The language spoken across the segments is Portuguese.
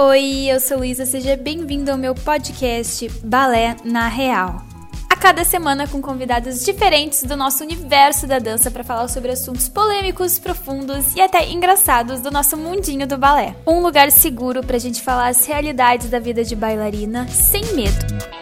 Oi, eu sou Luísa, seja bem-vindo ao meu podcast Balé na Real. A cada semana com convidados diferentes do nosso universo da dança para falar sobre assuntos polêmicos, profundos e até engraçados do nosso mundinho do balé. Um lugar seguro pra gente falar as realidades da vida de bailarina sem medo.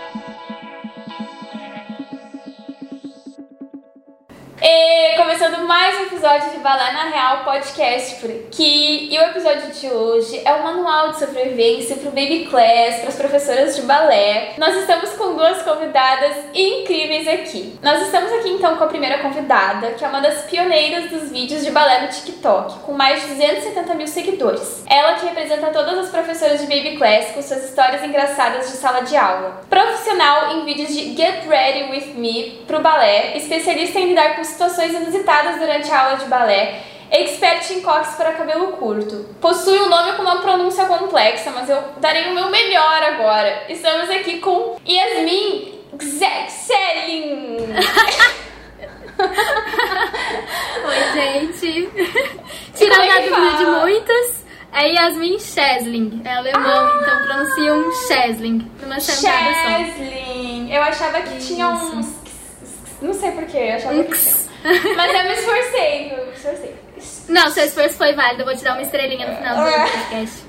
E começando mais um episódio de Balé na Real Podcast por aqui. E o episódio de hoje é um manual de sobrevivência pro babyclass, para as professoras de balé. Nós estamos com duas convidadas incríveis aqui. Nós estamos aqui então com a primeira convidada, que é uma das pioneiras dos vídeos de balé no TikTok, com mais de 270 mil seguidores. Ela que representa todas as professoras de babyclass com suas histórias engraçadas de sala de aula. Profissional em vídeos de Get Ready With Me pro balé, especialista em lidar com situações inusitadas durante a aula de balé, expert em coques para cabelo curto. Possui um nome com uma pronúncia complexa, mas eu darei o meu melhor agora. Estamos aqui com Yasmin Schesling. Oi, gente. Tirando a dúvida de muitos, é Yasmin Schesling. É alemão, então pronunciam Schesling. Schesling. Eu achava que tinha uns... Não sei porquê, eu achava que tinha. Mas eu me esforcei, Não, seu esforço foi válido, eu vou te dar uma estrelinha no final do podcast.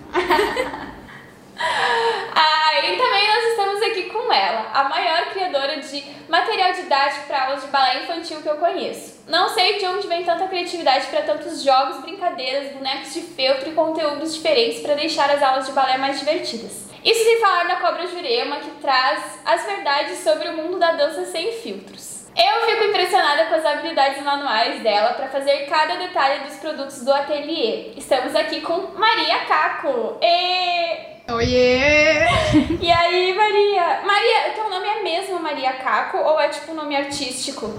E também nós estamos aqui com ela, a maior criadora de material didático para aulas de balé infantil que eu conheço. Não sei de onde vem tanta criatividade para tantos jogos, brincadeiras, bonecos de feltro e conteúdos diferentes para deixar as aulas de balé mais divertidas. Isso sem falar da Cobra Jurema, que traz as verdades sobre o mundo da dança sem filtros. Eu fico impressionada com as habilidades manuais dela para fazer cada detalhe dos produtos do ateliê. Estamos aqui com Maria Cacko. Oiê! E aí, Maria? Maria, teu nome é mesmo Maria Cacko ou é tipo um nome artístico?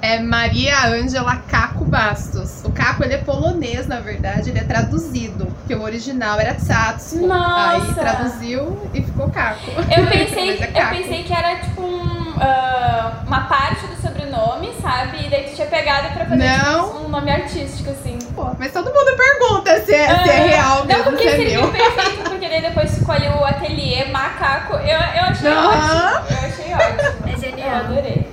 É Maria Angela Kaku Bastos. O Kaku, ele é polonês, na verdade, ele é traduzido, porque o original era Tsatsu. Nossa! Aí traduziu e ficou Kaku. Eu pensei que era tipo uma parte do sobrenome, sabe? E daí tu tinha pegado pra fazer tipo, um nome artístico, assim. Pô, mas todo mundo pergunta se é real mesmo. Não, porque seria perfeito, porque daí depois ficou ali o ateliê Macacko. Eu achei ótimo. É genial. Eu adorei.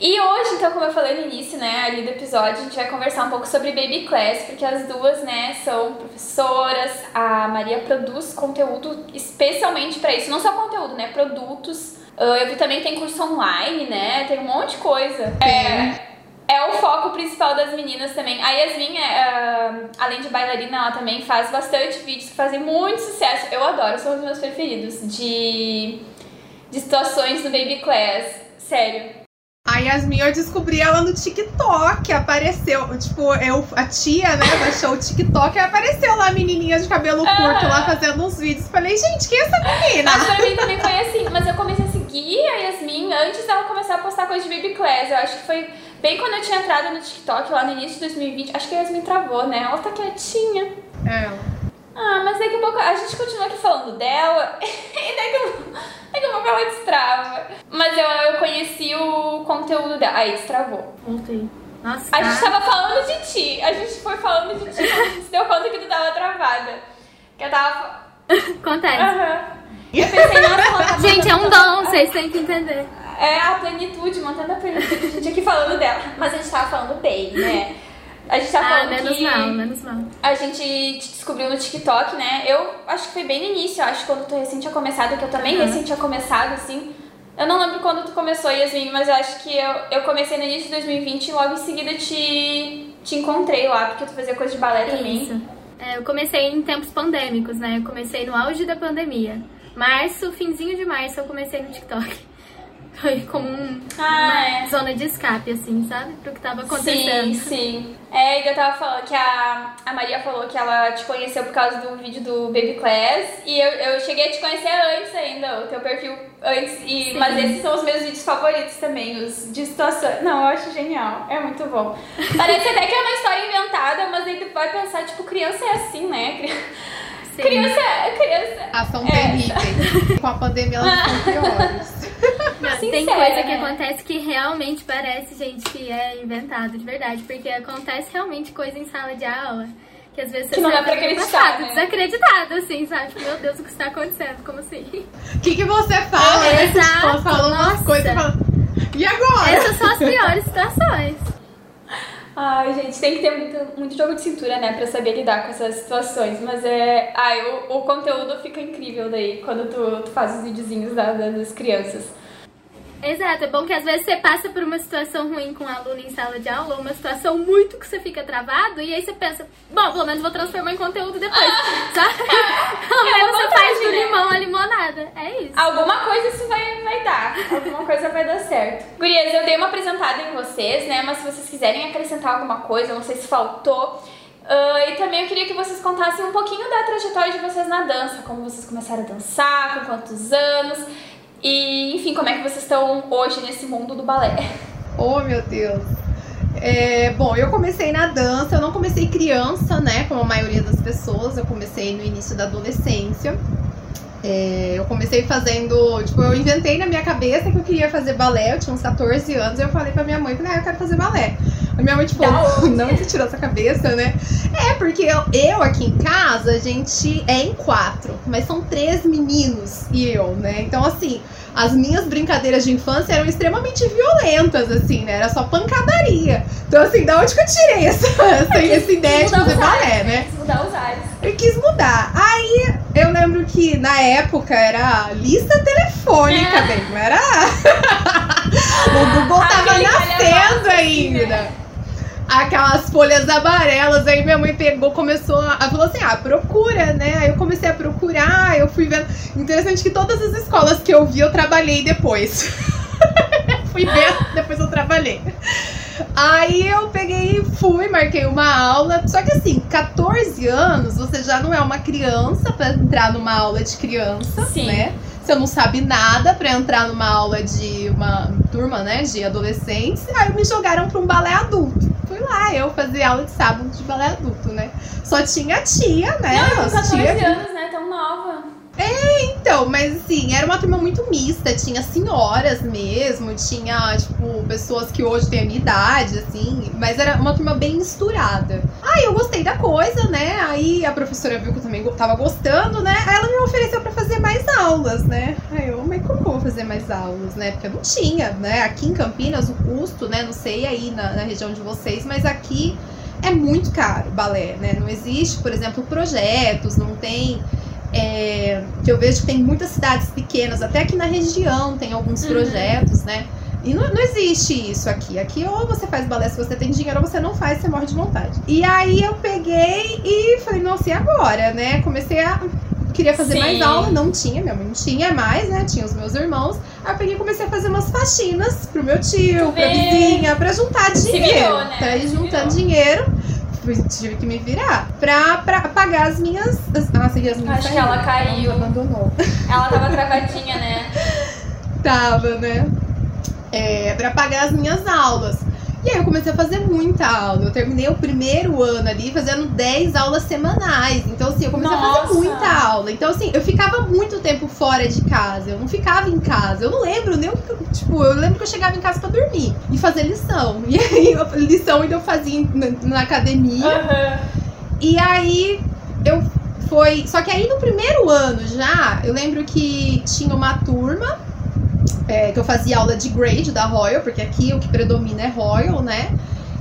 E hoje, então, como eu falei no início, né, ali do episódio, a gente vai conversar um pouco sobre babyclass, porque as duas, né, são professoras, a Maria produz conteúdo especialmente pra isso, não só conteúdo, né, produtos, eu vi também que tem curso online, né, tem um monte de coisa. É o foco principal das meninas também. A Yasmin, além de bailarina, ela também faz bastante vídeos que fazem muito sucesso, eu adoro, são os meus preferidos, de situações no babyclass, sério. A Yasmin, eu descobri ela no TikTok, apareceu, tipo, a tia, né, baixou o TikTok e apareceu lá a menininha de cabelo curto lá fazendo uns vídeos. Falei, gente, quem é essa menina? Mas pra mim também foi assim, mas eu comecei a seguir a Yasmin antes dela começar a postar coisa de babyclass. Eu acho que foi bem quando eu tinha entrado no TikTok lá no início de 2020, acho que a Yasmin travou, né, ela tá quietinha. Mas daqui a pouco a gente continua aqui falando dela e daqui a pouco ela destrava. Mas eu conheci o conteúdo dela. Aí destravou. Ok. Nossa. A gente tava falando de ti. A gente foi falando de ti. A gente se deu conta que tu tava travada. Que eu tava. Acontece. Eu pensei, nossa, gente, é um dom, vocês têm que entender. É a plenitude, mantendo a plenitude. A gente aqui falando dela. Mas a gente tava falando bem, né? A gente tá falando menos mal. A gente te descobriu no TikTok, né? Eu acho que foi bem no início, eu acho, quando tu recém tinha começado, que eu também recém tinha começado, assim. Eu não lembro quando tu começou, Yasmin, mas eu acho que eu comecei no início de 2020 e logo em seguida te encontrei lá, porque tu fazia coisa de balé também. Isso. Eu comecei em tempos pandêmicos, né? Eu comecei no auge da pandemia. Finzinho de março, eu comecei no TikTok. Foi como uma zona de escape, assim, sabe? Pro que tava acontecendo. Sim. Eu tava falando que a Maria falou que ela te conheceu por causa do vídeo do babyclass. E eu cheguei a te conhecer antes ainda, o teu perfil antes. Mas esses são os meus vídeos favoritos também, os de situações. Não, eu acho genial. É muito bom. Parece até que é uma história inventada, mas aí tu vai pensar, tipo, criança é assim, né? Criança. Ação terrível. Com a pandemia, elas são piores. Tem coisa que acontece que realmente parece, gente, que é inventado, de verdade. Porque acontece realmente coisa em sala de aula. que às vezes você não dá pra acreditar, né? Desacreditado, assim, sabe? Tipo, meu Deus, o que está acontecendo? Como assim? O que você fala? É, exato, tipo, fala umas coisas e fala... E agora? Essas são as piores situações. Ai, gente, tem que ter muito jogo de cintura, né? Pra saber lidar com essas situações. Mas é... Ai, o conteúdo fica incrível daí, quando tu faz os videozinhos das crianças. Exato, é bom que às vezes você passa por uma situação ruim com um aluno em sala de aula, uma situação muito que você fica travado, e aí você pensa, bom, pelo menos vou transformar em conteúdo depois, sabe? Pelo menos você faz do limão a limonada, é isso. Alguma coisa isso vai dar, alguma coisa vai dar certo. Gurias, eu dei uma apresentada em vocês, né, mas se vocês quiserem acrescentar alguma coisa, não sei se faltou... e também eu queria que vocês contassem um pouquinho da trajetória de vocês na dança, como vocês começaram a dançar, com quantos anos... E, enfim, como é que vocês estão hoje nesse mundo do balé? Oh, meu Deus! Bom, eu comecei na dança, eu não comecei criança, né, como a maioria das pessoas, eu comecei no início da adolescência. Eu comecei fazendo, tipo, eu inventei na minha cabeça que eu queria fazer balé, eu tinha uns 14 anos, e eu falei pra minha mãe, ah, eu quero fazer balé. A minha mãe, tipo, não te tirou essa cabeça, né? Porque eu aqui em casa, a gente é em 4, mas são 3 meninos e eu, né? Então, assim, as minhas brincadeiras de infância eram extremamente violentas, assim, né? Era só pancadaria. Então, assim, da onde que eu tirei essa ideia de fazer balé, né? Quis mudar os ares. Eu quis mudar. Aí, eu lembro que, na época, era lista telefônica, bem, não era... O Google tava nascendo ainda, né? Aquelas folhas amarelas, aí minha mãe pegou, começou a falou assim, procura, né? Aí eu comecei a procurar, eu fui vendo. Interessante que todas as escolas que eu vi, eu trabalhei depois. Fui ver, depois eu trabalhei. Aí eu peguei e fui, marquei uma aula. Só que assim, 14 anos, você já não é uma criança pra entrar numa aula de criança, sim, né? Você não sabe nada pra entrar numa aula de uma turma, né, de adolescentes. Aí me jogaram pra um balé adulto. Fui lá, eu fazia aula de sábado de balé adulto, né? Só tinha tia, né? Não, 14 anos, né? Tão nova. Então, mas assim, era uma turma muito mista. Tinha senhoras mesmo, tinha, tipo, pessoas que hoje têm a minha idade, assim. Mas era uma turma bem misturada. Aí eu gostei da coisa, né? Aí a professora viu que eu também tava gostando, né? Aí ela me ofereceu pra fazer mais aulas, né? Aí eu, mas como que eu vou fazer mais aulas, né? Porque não tinha, né? Aqui em Campinas, o custo, né? Não sei aí na região de vocês, mas aqui é muito caro o balé, né? Não existe, por exemplo, projetos, não tem... que eu vejo que tem muitas cidades pequenas, até aqui na região tem alguns projetos, né? E não existe isso aqui. Aqui ou você faz balé se você tem dinheiro, ou você não faz, você morre de vontade. E aí eu peguei e falei, nossa, e agora, né? Comecei a... Queria fazer, sim, mais aula, não tinha, minha mãe não tinha mais, né? Tinha os meus irmãos. Aí eu peguei e comecei a fazer umas faxinas pro meu tio, pra vizinha, pra juntar dinheiro. Se virou, né? Pra ir juntando dinheiro. Tive que me virar pra pagar as minhas... Nossa, e as minhas... Acho que ela caiu. Ela abandonou. Ela tava travadinha, né? Tava, né? Pra pagar as minhas aulas. E aí eu comecei a fazer muita aula. Eu terminei o primeiro ano ali fazendo 10 aulas semanais. Então, assim, eu comecei, nossa, a fazer muita aula. Então, assim, eu ficava muito tempo fora de casa. Eu não ficava em casa. Eu não lembro nem o que... Tipo, eu lembro que eu chegava em casa pra dormir e fazer lição. E aí, lição ainda eu fazia na academia. Uhum. E aí, Só que aí no primeiro ano já, eu lembro que tinha uma turma... que eu fazia aula de grade da Royal, porque aqui o que predomina é Royal, né?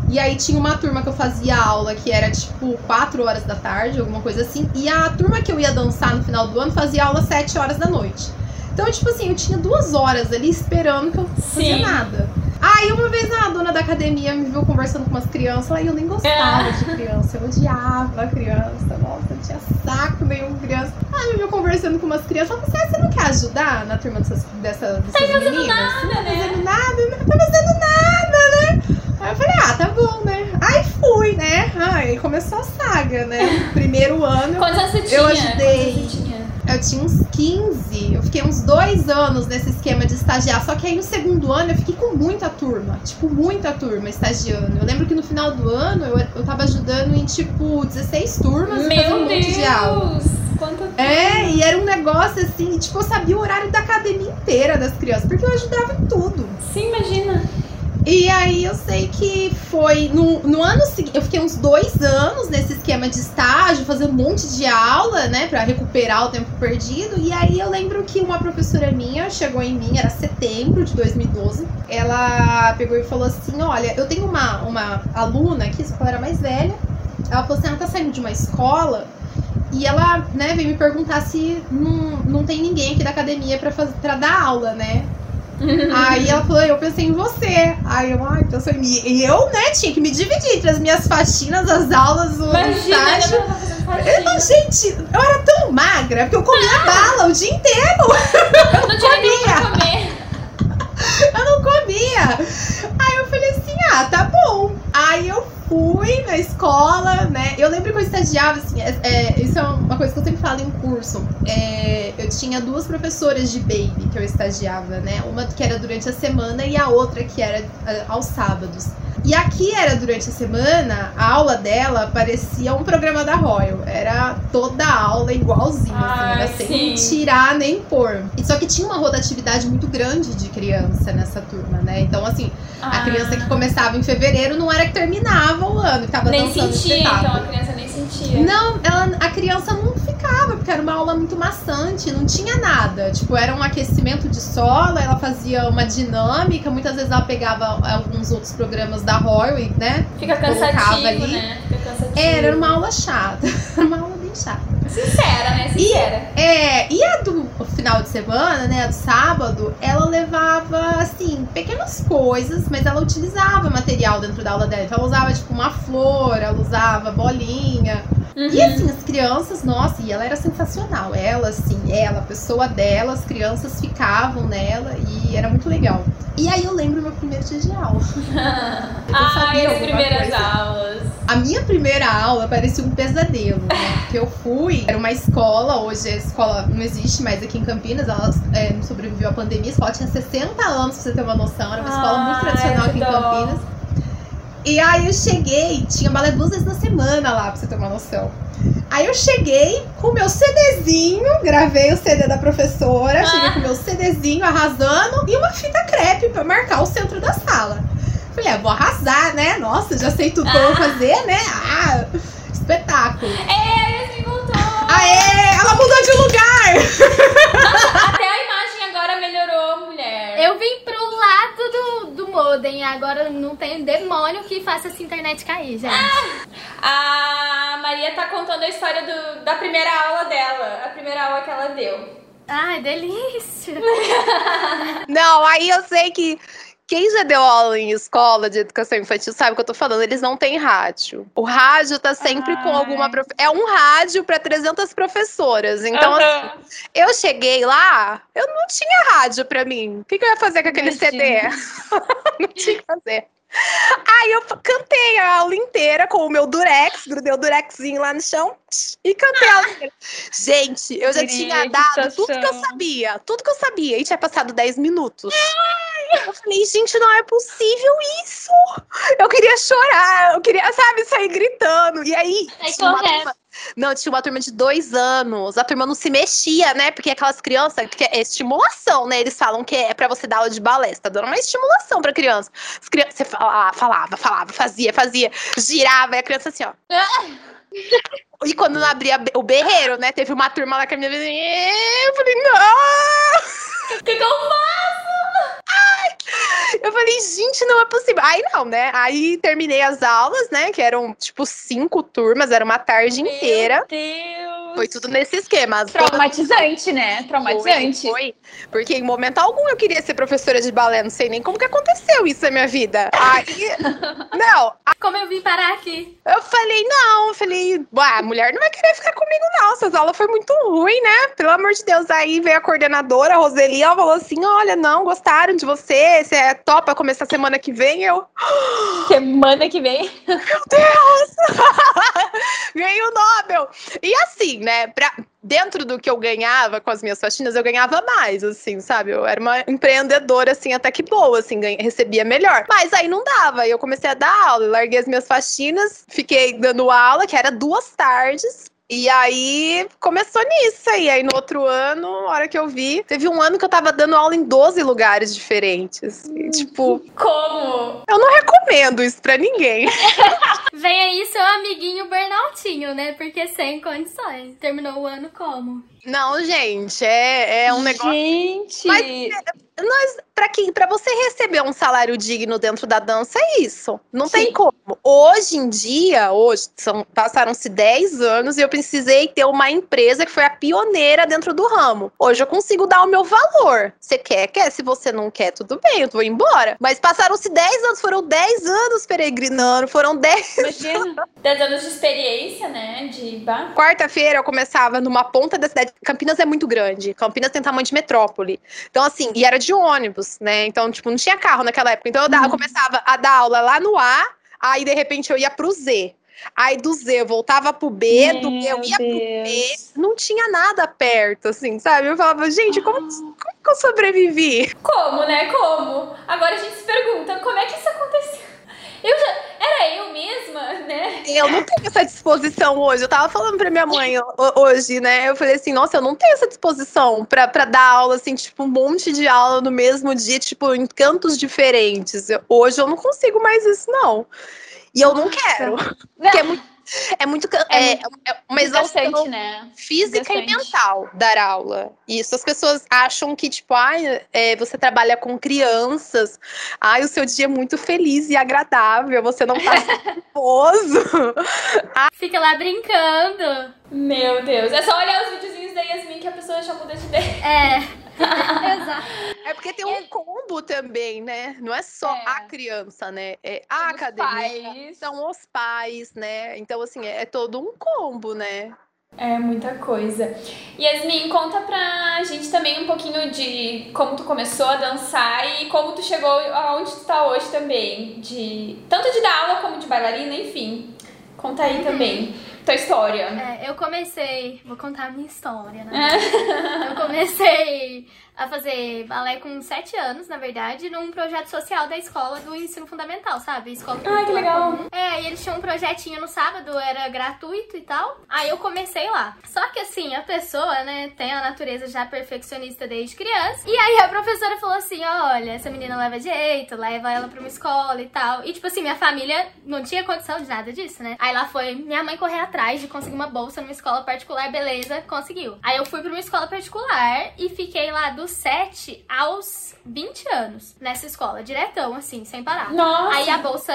E aí tinha uma turma que eu fazia aula que era tipo 4 horas da tarde, alguma coisa assim. E a turma que eu ia dançar no final do ano fazia aula 7 horas da noite. Então, tipo assim, eu tinha 2 horas ali esperando que eu fazia nada. Aí uma vez a dona da academia me viu conversando com umas crianças, e eu nem gostava de criança, eu odiava criança, nossa, não tinha saco nenhum criança. Aí me viu conversando com umas crianças, ela falou, você não quer ajudar na turma dessas meninas? Não tá fazendo nada, né? Aí eu falei, tá bom, né? Aí fui, né? Aí começou a saga, né? Primeiro ano, eu ajudei. Eu tinha uns 15, eu fiquei uns 2 anos nesse esquema de estagiar. Só que aí no segundo ano eu fiquei com muita turma estagiando. Eu lembro que no final do ano eu tava ajudando em tipo 16 turmas e fazendo um monte de aula. E era um negócio assim, tipo, eu sabia o horário da academia inteira das crianças, porque eu ajudava em tudo. Sim, imagina. E aí eu sei que foi no ano seguinte, eu fiquei uns 2 anos nesse esquema de estágio, fazendo um monte de aula, né, pra recuperar o tempo perdido. E aí eu lembro que uma professora minha chegou em mim, era setembro de 2012, ela pegou e falou assim, olha, eu tenho uma aluna aqui, ela era mais velha, ela falou assim, ela tá saindo de uma escola e ela, né, veio me perguntar se não tem ninguém aqui da academia pra dar aula, né. Aí ela falou, eu pensei em você. Aí eu, pensei em mim. E eu, né, tinha que me dividir entre as minhas faxinas, as aulas, o estágio. Gente, eu era tão magra, porque eu comia bala o dia inteiro. Eu não tinha nem pra comer. Eu não comia. Aí eu falei assim, tá bom. Aí eu fui na escola, né? Eu lembro que eu estagiava, assim, isso é uma coisa que eu sempre falo em curso. Eu tinha 2 professoras de baby que eu estagiava, né? Uma que era durante a semana e a outra que era aos sábados. E aqui era durante a semana, a aula dela parecia um programa da Royal. Era toda a aula igualzinha, assim, era sem tirar nem pôr. Só que tinha uma rotatividade muito grande de criança nessa turma, né? Então, assim, a criança que começava em fevereiro não era que terminava o ano, que tava dançando de espetáculo. Então, a criança nem sentia. Não, a criança não ficava, porque era uma aula muito maçante, não tinha nada. Tipo, era um aquecimento de solo, ela fazia uma dinâmica, muitas vezes ela pegava alguns outros programas da Royal, né? Fica cansativo, ali. Né? Fica cansativo. Era uma aula chata. Era uma aula bem chata. Sincera, né? Sincera. E a do final de semana, né? A do sábado, ela levava, assim, pequenas coisas, mas ela utilizava material dentro da aula dela. Então ela usava, tipo, uma flor, ela usava bolinha. Uhum. E, assim, as crianças, nossa, e ela era sensacional. Ela, assim, a pessoa dela, as crianças ficavam nela e era muito legal. E aí eu lembro meu primeiro dia de aula. As primeiras aulas. A minha primeira aula parecia um pesadelo, né? Porque eu fui, era uma escola, hoje a escola não existe mais aqui em Campinas, ela sobreviveu à pandemia, a escola tinha 60 anos, pra você ter uma noção, era uma escola muito tradicional aqui em Campinas. E aí eu cheguei, tinha balé 2 vezes na semana lá, pra você ter uma noção. Aí eu cheguei com o meu CDzinho, gravei o CD da professora, cheguei com o meu CDzinho arrasando e uma fita crepe pra marcar o centro da sala. Falei, vou arrasar, né? Nossa, já sei tudo que eu vou fazer, né? Espetáculo. Ela me mudou! Aê, ela mudou de lugar! Nossa, até a imagem agora melhorou, mulher. Eu vim pro lado do modem, agora não tem demônio que faça essa internet cair, gente. A Maria tá contando a história da primeira aula dela, a primeira aula que ela deu. Ai, delícia! Não, aí eu sei que quem já deu aula em escola de educação infantil sabe o que eu tô falando, eles não têm rádio. O rádio tá sempre com alguma... É um rádio pra 300 professoras. Então, assim, eu cheguei lá, eu não tinha rádio pra mim. O que eu ia fazer com aquele CD? Não tinha o que fazer. Aí eu cantei a aula inteira com o meu durex, grudei o durexinho lá no chão e cantei a aula inteira. Gente, eu já tinha dado tudo que eu sabia, e tinha passado 10 minutos. Eu falei, gente, não é possível isso! Eu queria chorar, eu queria, sabe, sair gritando. E aí, tinha uma turma de 2 anos, a turma não se mexia, né, porque aquelas crianças, que é estimulação, né, eles falam que é pra você dar aula de balé, você tá dando uma estimulação pra criança. As crianças, você falava, fazia, girava, e a criança assim, ó. E quando não abria o berreiro, né, teve uma turma lá que a minha vizinha, eu falei, não! O que eu faço? Eu falei, gente, não é possível. Aí não, né? Aí terminei as aulas, né? Que eram, tipo, 5 turmas, era uma tarde inteira. Meu Deus! Foi tudo nesse esquema. Traumatizante, né? Traumatizante. Foi. Porque em momento algum eu queria ser professora de balé, não sei nem como que aconteceu isso na minha vida. Aí, não. Como eu vim parar aqui? Eu falei, a mulher não vai querer ficar comigo, não. Essas aulas foram muito ruins, né? Pelo amor de Deus. Aí veio a coordenadora, a Roseli, ela falou assim, olha, não, gostaram de você é topa começar semana que vem, eu... Semana que vem? Meu Deus! Ganhei o Nobel! E assim, né, dentro do que eu ganhava com as minhas faxinas, eu ganhava mais, assim, sabe? Eu era uma empreendedora, assim, até que boa, assim, recebia melhor. Mas aí não dava, e eu comecei a dar aula, eu larguei as minhas faxinas, fiquei dando aula, que era 2 tardes. E aí, começou nisso aí. Aí, no outro ano, a hora que eu vi... Teve um ano que eu tava dando aula em 12 lugares diferentes. E, tipo... Como? Eu não recomendo isso pra ninguém. Vem aí seu amiguinho burnoutinho, né? Porque sem condições. Terminou o ano como? Não, gente, é um negócio... Gente! Mas, pra você receber um salário digno dentro da dança, é isso. Não Sim. tem como. Hoje em dia, passaram-se 10 anos e eu precisei ter uma empresa que foi a pioneira dentro do ramo. Hoje eu consigo dar o meu valor. Você quer? Se você não quer, tudo bem, eu vou embora. Mas passaram-se 10 anos, foram 10 anos peregrinando, foram 10 anos. 10 anos de experiência, né, Diba? Quarta-feira eu começava numa ponta da cidade. Campinas é muito grande. Campinas tem tamanho de metrópole. Então, assim, e era de ônibus, né? Então, tipo, não tinha carro naquela época. Então, eu começava a dar aula lá no A, aí, de repente, eu ia pro Z. Aí, do Z, eu voltava pro B, do B, eu ia pro B. Não tinha nada perto, assim, sabe? Eu falava, gente, como que eu sobrevivi? Como, né? Como? Agora a gente se pergunta, como é que isso aconteceu? Era eu mesma, né? Eu não tenho essa disposição hoje. Eu tava falando pra minha mãe hoje, né? Eu falei assim, nossa, eu não tenho essa disposição pra dar aula, assim, tipo, um monte de aula no mesmo dia, tipo, em cantos diferentes. Hoje eu não consigo mais isso, não. E eu não quero. Porque é uma exaustão, né? Física e mental dar aula. Isso, as pessoas acham que, tipo, você trabalha com crianças, o seu dia é muito feliz e agradável, você não tá nervoso. Fica lá brincando. Meu Deus, é só olhar os videozinhos da Yasmin que a pessoa já muda de ideia. É. Exato. É porque tem um combo também, né? Não é só a criança, né? É a academia, são os pais, né? Então, assim, é todo um combo, né? É muita coisa. Yasmin, conta pra gente também um pouquinho de como tu começou a dançar e como tu chegou aonde tu tá hoje também. Tanto de dar aula como de bailarina, enfim. Conta aí também. Tua história. Eu comecei... Vou contar a minha história, né? Eu comecei a fazer balé com 7 anos, na verdade, num projeto social da escola do ensino fundamental, sabe? Escola que legal! Comum. E eles tinham um projetinho no sábado, era gratuito e tal. Aí eu comecei lá. Só que assim, a pessoa, né, tem a natureza já perfeccionista desde criança. E aí a professora falou assim, olha, essa menina leva jeito, leva ela pra uma escola e tal. E tipo assim, minha família não tinha condição de nada disso, né? Aí lá foi minha mãe correr atrás de conseguir uma bolsa numa escola particular, beleza, conseguiu. Aí eu fui pra uma escola particular e fiquei lá dos 7 aos 20 anos nessa escola, diretão, assim, sem parar. Nossa! Aí a bolsa,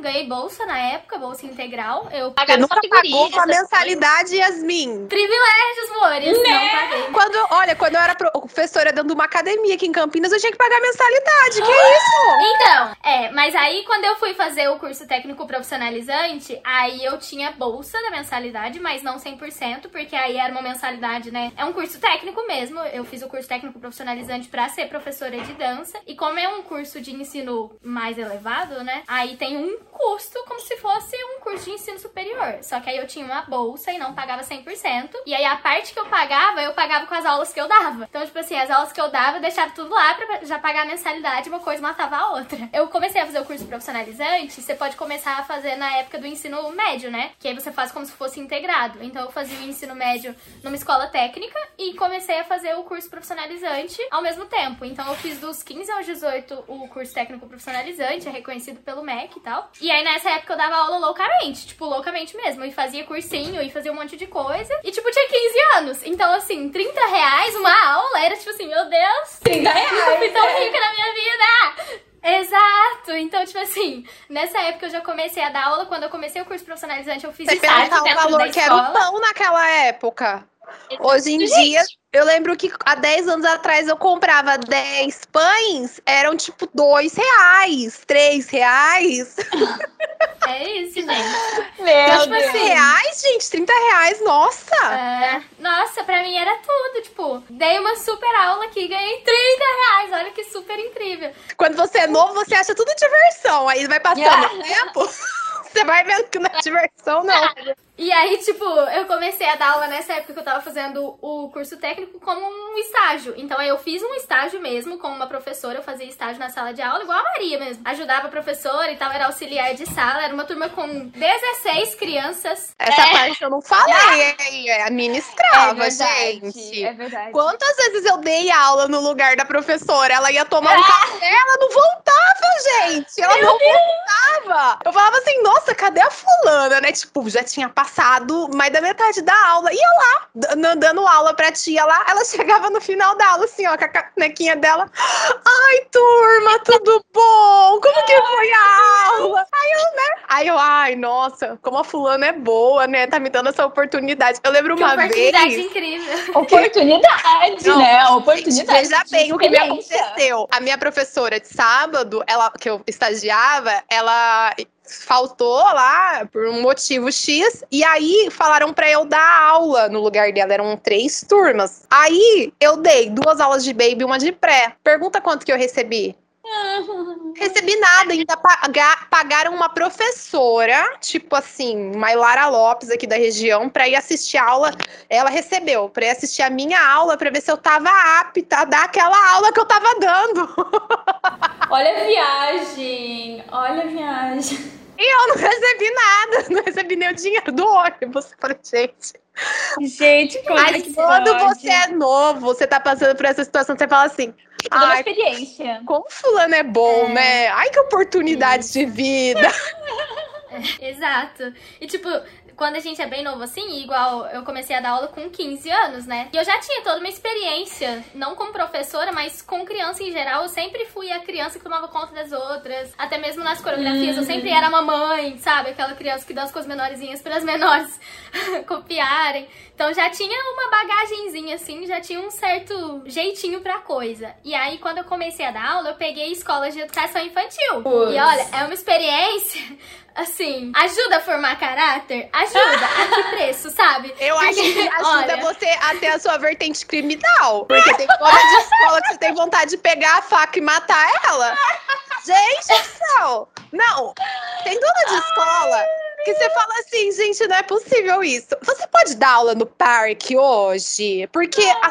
ganhei bolsa na época, bolsa integral. Eu nunca pagou com a mensalidade, Yasmin. Privilégios, amores. Né? Não paguei. Quando eu era professora dando uma academia aqui em Campinas, eu tinha que pagar mensalidade, que é isso? Então, mas aí quando eu fui fazer o curso técnico profissionalizante, aí eu tinha bolsa da mensalidade, mas não 100%, porque aí era uma mensalidade, né? É um curso técnico mesmo, eu fiz o curso técnico profissionalizante pra ser professora de dança. E como é um curso de ensino mais elevado, né? Aí tem um custo como se fosse um curso de ensino superior. Só que aí eu tinha uma bolsa e não pagava 100%. E aí a parte que eu pagava com as aulas que eu dava. Então, tipo assim, as aulas que eu dava, eu deixava tudo lá pra já pagar a mensalidade. Uma coisa matava a outra. Eu comecei a fazer o curso profissionalizante. Você pode começar a fazer na época do ensino médio, né? Que aí você faz como se fosse integrado. Então, eu fazia o ensino médio numa escola técnica e comecei a fazer o curso profissionalizante ao mesmo tempo. Então eu fiz dos 15 aos 18 o curso técnico profissionalizante, é reconhecido pelo MEC e tal. E aí nessa época eu dava aula loucamente, tipo, loucamente mesmo. E fazia cursinho, e fazia um monte de coisa. E tipo, tinha 15 anos. Então assim, R$30 uma aula era tipo assim, meu Deus, R$30? Eu fui tão rica na minha vida! Exato! Então, tipo assim, nessa época eu já comecei a dar aula. Quando eu comecei o curso profissionalizante, eu fiz estágio dentro da escola. O valor que era o pão naquela época. Hoje em dia, eu lembro que há 10 anos atrás eu comprava 10 pães, eram tipo R$2, R$3. É isso, gente. Meu Deus. R$2, gente, R$30, nossa! Nossa, pra mim era tudo, tipo, dei uma super aula aqui e ganhei R$30, olha que super incrível. Quando você é novo, você acha tudo diversão, aí vai passando o tempo, você vai vendo que não é diversão, não. E aí, tipo, eu comecei a dar aula nessa época que eu tava fazendo o curso técnico como um estágio. Então aí eu fiz um estágio mesmo com uma professora, eu fazia estágio na sala de aula, igual a Maria mesmo. Ajudava a professora e tal, era auxiliar de sala, era uma turma com 16 crianças. Essa parte eu não falei, é a mini escrava, é verdade, gente. É verdade. Quantas vezes eu dei aula no lugar da professora, ela ia tomar um café, ela não voltava, gente. Ela não voltava. Eu falava assim, nossa, cadê a fulana, né? Tipo, já tinha passado mais da metade da aula. Ia lá, dando aula pra tia lá. Ela chegava no final da aula, assim, ó, com a canequinha dela. Ai, turma, tudo bom? Como que foi a aula? Aí eu, né? Aí eu, ai, nossa, como a fulana é boa, né? Tá me dando essa oportunidade. Eu lembro uma vez... oportunidade incrível. Oportunidade, não, né? Oportunidade. Veja bem o que me aconteceu. A minha professora de sábado, ela, que eu estagiava, ela... faltou lá por um motivo X, e aí falaram pra eu dar aula no lugar dela, eram 3 turmas. Aí eu dei 2 aulas de baby e 1 de pré. Pergunta quanto que eu recebi? Recebi nada, ainda pagaram uma professora, tipo assim, Maylara Lopes aqui da região, pra ir assistir a aula, ela recebeu, pra ir assistir a minha aula, pra ver se eu tava apta a dar aquela aula que eu tava dando. Olha a viagem, olha a viagem. E eu não recebi nada, não recebi nem o dinheiro do ônibus. Eu falei, gente... gente, como mas que quando pode? Você é novo, você tá passando por essa situação, você fala assim... toda uma experiência. Como fulano é bom, né? Ai, que oportunidade de vida. Exato. E tipo... quando a gente é bem novo assim, igual eu comecei a dar aula com 15 anos, né? E eu já tinha toda uma experiência, não como professora, mas com criança em geral. Eu sempre fui a criança que tomava conta das outras. Até mesmo nas coreografias, eu sempre era a mamãe, sabe? Aquela criança que dá as coisas menorzinhas para as menores copiarem. Então já tinha uma bagagenzinha assim, já tinha um certo jeitinho pra coisa. E aí quando eu comecei a dar aula, eu peguei escolas de educação infantil. Pois. E olha, é uma experiência... assim, ajuda a formar caráter? Ajuda. A que preço, sabe? Eu acho que ajuda você a ter a sua vertente criminal. Porque tem forma de escola que você tem vontade de pegar a faca e matar ela. Gente do céu! Não, tem dona de escola que você fala assim, gente, não é possível isso. Você pode dar aula no parque hoje? Porque a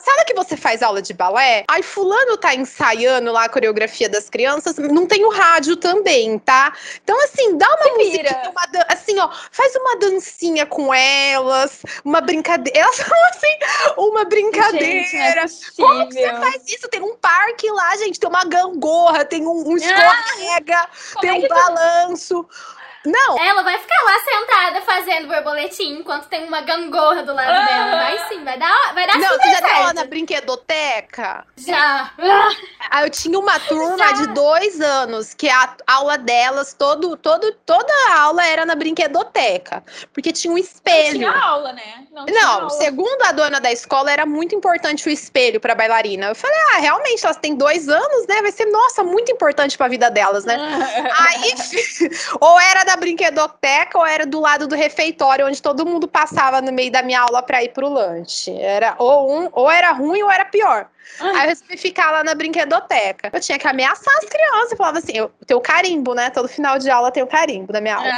sala que você faz aula de balé, aí fulano tá ensaiando lá a coreografia das crianças, não tem o rádio também, tá? Então, assim, dá uma musiquinha, assim, ó, faz uma dancinha com elas, uma brincadeira. Elas são assim, uma brincadeira. Gente, é como que você faz isso? Tem um parque lá, gente, tem uma gangorra, tem um escorrega, tem um balanço. Não. Ela vai ficar lá sentada fazendo borboletinho enquanto tem uma gangorra do lado dela. Vai sim, vai dar não, super certo. Não, você já deu aula na brinquedoteca? Já. Ah, eu tinha uma turma de 2 anos que a aula delas, toda a aula era na brinquedoteca. Porque tinha um espelho. Não tinha aula, né? Não, segundo a dona da escola, era muito importante o espelho pra bailarina. Eu falei, realmente, elas têm 2 anos, né? Vai ser, nossa, muito importante pra vida delas, né? Aí, ou era da brinquedoteca ou era do lado do refeitório, onde todo mundo passava no meio da minha aula pra ir pro lanche. Era ou era ruim ou era pior. Aí eu resolvi ficar lá na brinquedoteca. Eu tinha que ameaçar as crianças. Eu falava assim, eu tenho carimbo, né? Todo final de aula tem o carimbo da minha aula.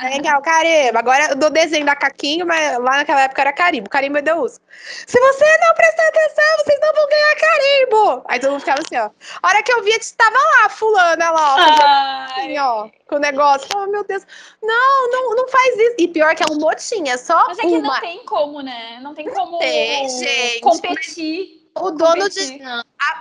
Vem cá, o carimbo. Agora eu dou desenho da Caquinho, mas lá naquela época era carimbo. Carimbo é Deus. Se você não prestar atenção, vocês não vão ganhar carimbo. Aí todo mundo ficava assim, ó. A hora que eu via, tava lá, fulana, lá, ó. Assim, ó, com o negócio. Eu falava, meu Deus. Não faz isso. E pior que é um motinho, é só mas é que não tem como, né? Não tem como competir. O dono de...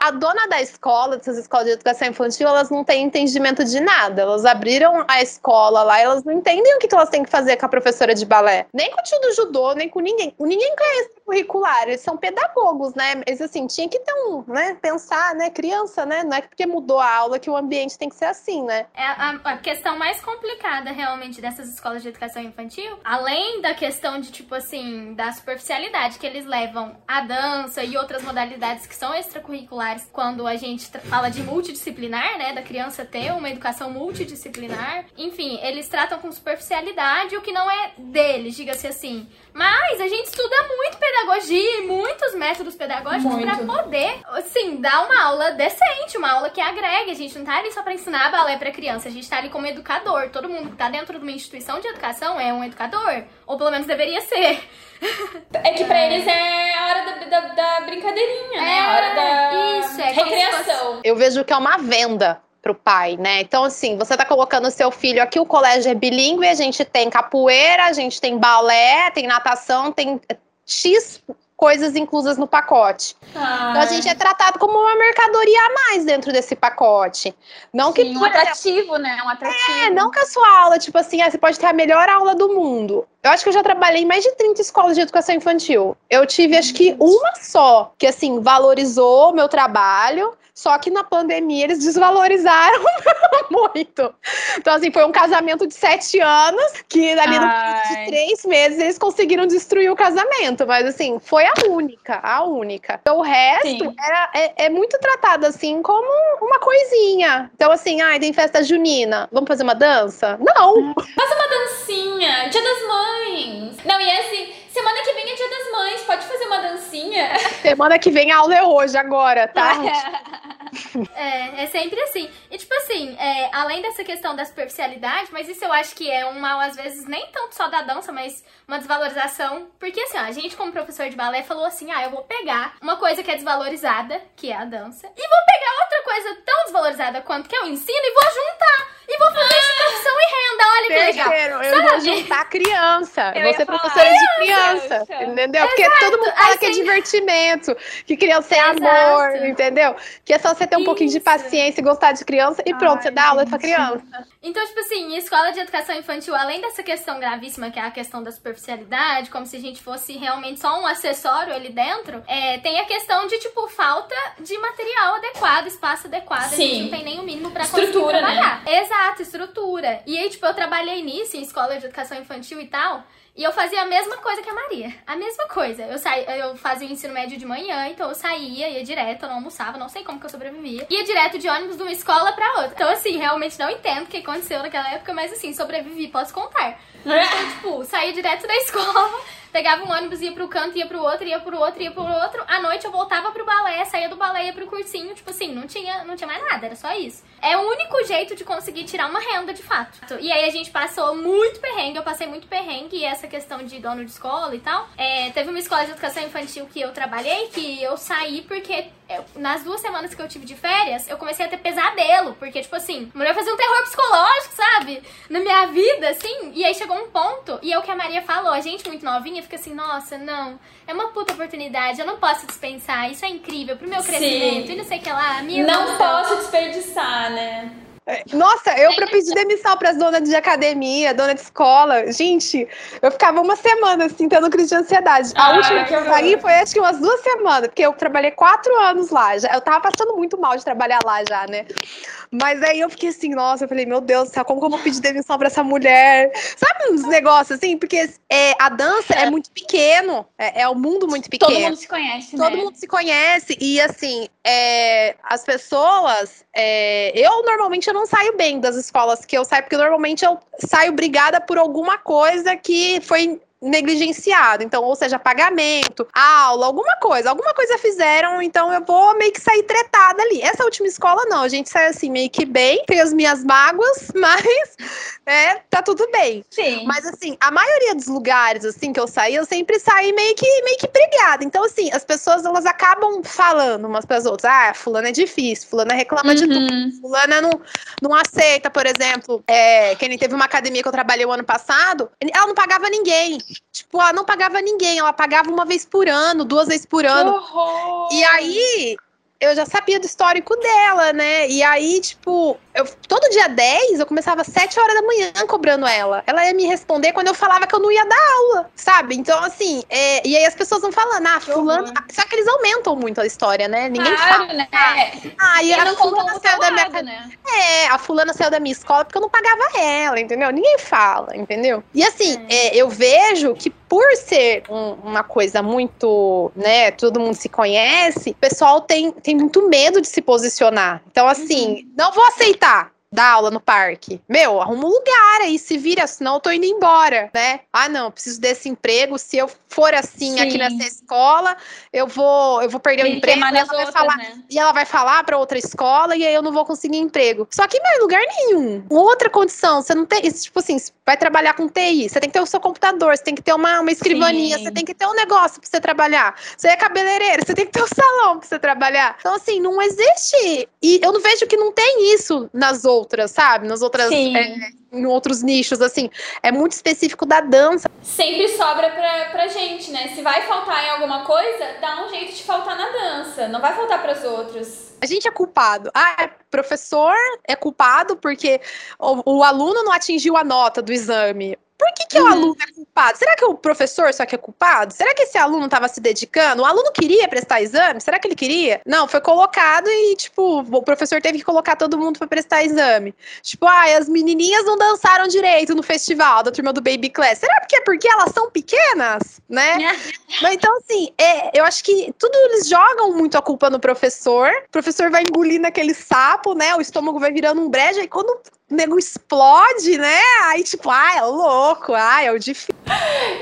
A dona da escola, dessas escolas de educação infantil, elas não têm entendimento de nada. Elas abriram a escola lá, elas não entendem o que elas têm que fazer com a professora de balé. Nem com o tio do judô, nem com ninguém. Ninguém conhece curricular, eles são pedagogos, né? Eles, assim, tinha que ter pensar, né? Criança, né? Não é porque mudou a aula que o ambiente tem que ser assim, né? É a questão mais complicada, realmente, dessas escolas de educação infantil, além da questão de, tipo assim, da superficialidade que eles levam à dança e outras modalidades que são extracurriculares, quando a gente fala de multidisciplinar, né, da criança ter uma educação multidisciplinar, enfim, eles tratam com superficialidade o que não é deles, diga-se assim, mas a gente estuda muito pedagogia e muitos métodos pedagógicos para poder, assim, dar uma aula decente, uma aula que agregue. A gente não tá ali só para ensinar balé para criança, a gente tá ali como educador. Todo mundo que tá dentro de uma instituição de educação é um educador, ou pelo menos deveria ser. É que pra eles é a hora da brincadeirinha, né? A hora da isso, recreação. Eu vejo que é uma venda pro pai, né? Então, assim, você tá colocando o seu filho aqui, o colégio é bilíngue, a gente tem capoeira, a gente tem balé, tem natação, tem X coisas inclusas no pacote. Ai. Então a gente é tratado como uma mercadoria a mais dentro desse pacote. Não que um atrativo, né? Um atrativo. É, não que a sua aula, tipo assim, você pode ter a melhor aula do mundo. Eu acho que eu já trabalhei em mais de 30 escolas de educação infantil. Eu tive, acho que uma só, que assim, valorizou o meu trabalho, só que na pandemia eles desvalorizaram muito. Então, assim, foi um casamento de 7 anos, que ali no período de 3 meses eles conseguiram destruir o casamento. Mas, assim, foi a única. Então, o resto é muito tratado, assim, como uma coisinha. Então, assim, ai, tem festa junina, vamos fazer uma dança? Não! Faz uma dancinha, Dia das Mães! Não, e assim, semana que vem é Dia das Mães, pode fazer uma dancinha? Semana que vem a aula é hoje, agora, tá? É sempre assim. E tipo assim, além dessa questão da superficialidade, mas isso eu acho que é um mal, às vezes, nem tanto só da dança, mas uma desvalorização. Porque assim, ó, a gente como professor de balé falou assim, eu vou pegar uma coisa que é desvalorizada, que é a dança, e vou pegar outra coisa tão desvalorizada quanto que eu ensino e vou juntar. E vou fazer isso de profissão e renda, olha que legal. Eu vou juntar criança, eu vou ser professora de criança, entendeu? Exato. Porque todo mundo fala que é divertimento, que criança é amor, entendeu? Que é só você ter um pouquinho de paciência e gostar de criança e pronto, você dá aula pra criança. Então, tipo assim, escola de educação infantil, além dessa questão gravíssima, que é a questão da superficialidade, como se a gente fosse realmente só um acessório ali dentro, tem a questão de, tipo, falta de material adequado, espaço adequado, a gente não tem nem o mínimo pra conseguir trabalhar. Né? Exato, estrutura. E aí, tipo, eu trabalhei nisso, em escola de educação infantil e tal, e eu fazia a mesma coisa que a Maria. A mesma coisa. Eu fazia o ensino médio de manhã, então eu saía, ia direto, eu não almoçava, não sei como que eu sobrevivia. Ia direto de ônibus de uma escola pra outra. Então, assim, realmente não entendo o que aconteceu naquela época, mas assim, sobrevivi, posso contar. Então, tipo, saía direto da escola, pegava um ônibus, ia pro canto, ia pro outro, ia pro outro, ia pro outro. À noite eu voltava pro balé, saía do balé, ia pro cursinho. Tipo assim, não tinha mais nada, era só isso. É o único jeito de conseguir tirar uma renda, de fato. E aí a gente passou muito perrengue, eu passei muito perrengue, e essa questão de dono de escola e tal. Teve uma escola de educação infantil que eu trabalhei, que eu saí porque nas 2 semanas que eu tive de férias, eu comecei a ter pesadelo, porque, tipo assim, a mulher fazia um terror psicológico, sabe? Na minha vida, assim, e aí chegou um ponto, e é o que a Maria falou, a gente muito novinha fica assim, nossa, não, é uma puta oportunidade, eu não posso dispensar, isso é incrível pro meu crescimento, e não sei o que lá, não posso desperdiçar, né? Nossa, eu pra pedir demissão pras donas de academia, dona de escola, gente, eu ficava uma semana assim, tendo crise de ansiedade. A última que eu saí foi acho que umas 2 semanas, porque eu trabalhei 4 anos lá, eu tava passando muito mal de trabalhar lá já, né? Mas aí eu fiquei assim, nossa, eu falei, meu Deus do céu, como que eu vou pedir demissão pra essa mulher? Sabe uns negócios assim? Porque a dança é muito pequeno, é um mundo muito pequeno. Todo mundo se conhece, né? Todo mundo se conhece e assim, as pessoas, eu normalmente não saio bem das escolas que eu saio, porque normalmente eu saio brigada por alguma coisa que foi negligenciado, então, ou seja, pagamento, aula, alguma coisa fizeram, então eu vou meio que sair tretada ali. Essa última escola não, a gente sai assim meio que bem, tem as minhas mágoas, mas tá tudo bem. Sim. Mas assim, a maioria dos lugares assim que eu saí, eu sempre saí meio que brigada. Então assim, as pessoas elas acabam falando umas para as outras, fulana é difícil, fulana reclama de tudo, fulana não aceita, por exemplo, que nem teve uma academia que eu trabalhei o ano passado, ela não pagava ninguém. Tipo, ela não pagava ninguém, ela pagava uma vez por ano, 2 vezes por ano. Uhum. E aí, eu já sabia do histórico dela, né? E aí, tipo, todo dia 10, eu começava às 7 horas da manhã cobrando ela. Ela ia me responder quando eu falava que eu não ia dar aula, sabe? Então, assim, e aí as pessoas vão falando, fulano... Só que eles aumentam muito a história, né? Ninguém fala. Né? E a fulana saiu da minha... Né? A fulana saiu da minha escola porque eu não pagava ela, entendeu? Ninguém fala, entendeu? E assim, eu vejo que por ser uma coisa muito, né, todo mundo se conhece, o pessoal tem muito medo de se posicionar. Então, assim, não vou aceitar. dar aula no parque. Meu, arruma um lugar aí, se vira, senão eu tô indo embora, né? Ah, não, preciso desse emprego, se eu for assim, sim, aqui nessa escola, eu vou perder o emprego, ela vai outras, falar, né? E ela vai falar pra outra escola, e aí eu não vou conseguir emprego. Só que não é lugar nenhum. Outra condição, você não tem, tipo assim, você vai trabalhar com TI, você tem que ter o seu computador, você tem que ter uma escrivaninha, sim, você tem que ter um negócio pra você trabalhar. Você é cabeleireiro, você tem que ter um salão pra você trabalhar. Então, assim, não existe, e eu não vejo que não tem isso nas outras, sabe? Nas outras, em outros nichos, assim. É muito específico da dança. Sempre sobra pra gente, né? Se vai faltar em alguma coisa, dá um jeito de faltar na dança. Não vai faltar pras outras. A gente é culpado. Ah, professor é culpado porque o aluno não atingiu a nota do exame. Por que o aluno é culpado? Será que o professor só que é culpado? Será que esse aluno estava se dedicando? O aluno queria prestar exame? Será que ele queria? Não, foi colocado e, tipo, o professor teve que colocar todo mundo para prestar exame. Tipo, ai, as menininhas não dançaram direito no festival da turma do babyclass. Será que é porque elas são pequenas, né? Mas, então, assim, eu acho que tudo eles jogam muito a culpa no professor. O professor vai engolindo aquele sapo, né? O estômago vai virando um brejo. Aí, quando o nego explode, né? Aí, tipo, ai, é louco, ai, é o difícil.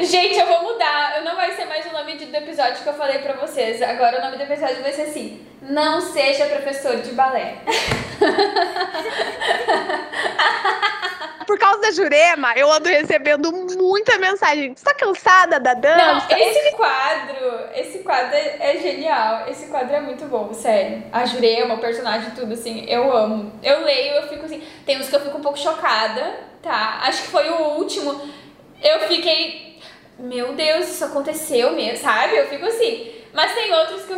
Gente, eu vou mudar. Não vai ser mais o nome do episódio que eu falei pra vocês. Agora o nome do episódio vai ser assim: não seja professor de balé. Por causa da Jurema, eu ando recebendo muita mensagem. Você tá cansada da dança? Não, esse quadro é genial. Esse quadro é muito bom, sério. A Jurema, o personagem, tudo assim, eu amo. Eu leio, eu fico assim. Tem uns que eu fico um pouco chocada, tá? Acho que foi o último. Eu fiquei, meu Deus, isso aconteceu mesmo, sabe? Eu fico assim. Mas tem outros que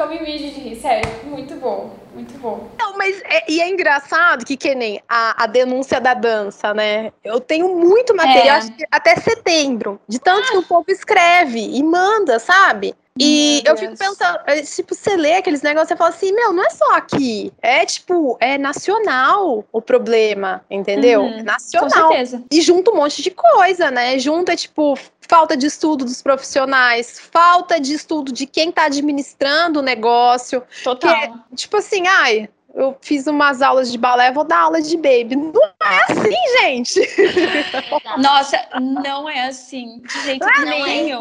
eu me mijo de rir, sério. Muito bom, muito bom. Não, mas é engraçado que nem a denúncia da dança, né? Eu tenho muito material, acho que até setembro, de tanto que o povo escreve e manda, sabe? E eu fico pensando, tipo, você lê aqueles negócios e fala assim, meu, não é só aqui. É, tipo, é nacional o problema, entendeu? É nacional. Com certeza. E junta um monte de coisa, né? Junta, tipo, falta de estudo dos profissionais, falta de estudo de quem tá administrando o negócio. Total. É, tipo assim, ai, eu fiz umas aulas de balé, vou dar aula de baby. Não é assim, gente! Nossa, não é assim. De jeito nenhum.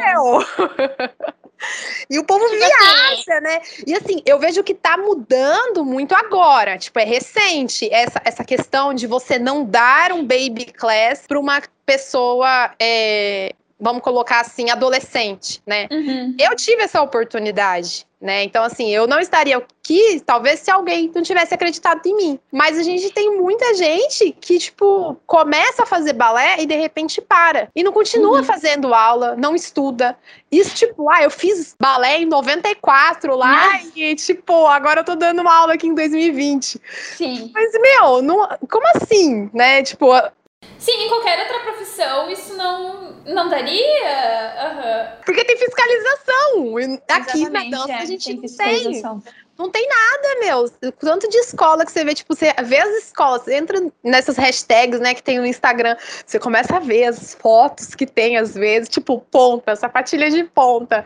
E o povo viaja, né? E assim, eu vejo que tá mudando muito agora. Tipo, é recente essa questão de você não dar um baby class pra uma pessoa, vamos colocar assim, adolescente, né? Uhum. Eu tive essa oportunidade, né? Então, assim, eu não estaria aqui, talvez, se alguém não tivesse acreditado em mim. Mas a gente tem muita gente que, tipo, começa a fazer balé e, de repente, para. E não continua fazendo aula, não estuda. Isso, tipo, eu fiz balé em 94 lá e, tipo, agora eu tô dando uma aula aqui em 2020. Sim. Mas, meu, não, como assim, né? Tipo... Sim, em qualquer outra profissão isso não daria. Uhum. Porque tem fiscalização. Aqui exatamente, na dança a gente tem fiscalização. Não tem nada, meu. Tanto de escola que você vê, tipo, você vê as escolas, você entra nessas hashtags, né, que tem no Instagram, você começa a ver as fotos que tem, às vezes, tipo, ponta, sapatilha de ponta.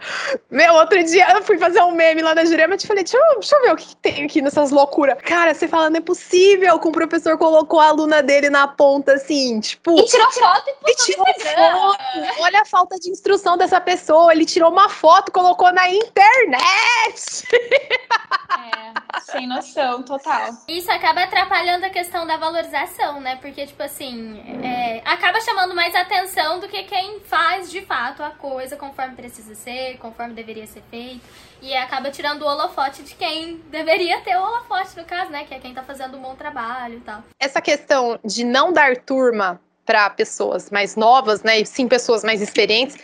Meu, outro dia eu fui fazer um meme lá na Jurema, te falei, deixa eu ver o que tem aqui nessas loucuras. Cara, você fala, não é possível que o professor colocou a aluna dele na ponta, assim, tipo... E tirou foto e postou. Olha a falta de instrução dessa pessoa, ele tirou uma foto, colocou na internet. É, sem noção, total. Isso acaba atrapalhando a questão da valorização, né? Porque, tipo assim, acaba chamando mais atenção do que quem faz, de fato, a coisa conforme precisa ser, conforme deveria ser feito. E acaba tirando o holofote de quem deveria ter o holofote, no caso, né? Que é quem tá fazendo um bom trabalho e tal. Essa questão de não dar turma para pessoas mais novas, né, e sim pessoas mais experientes,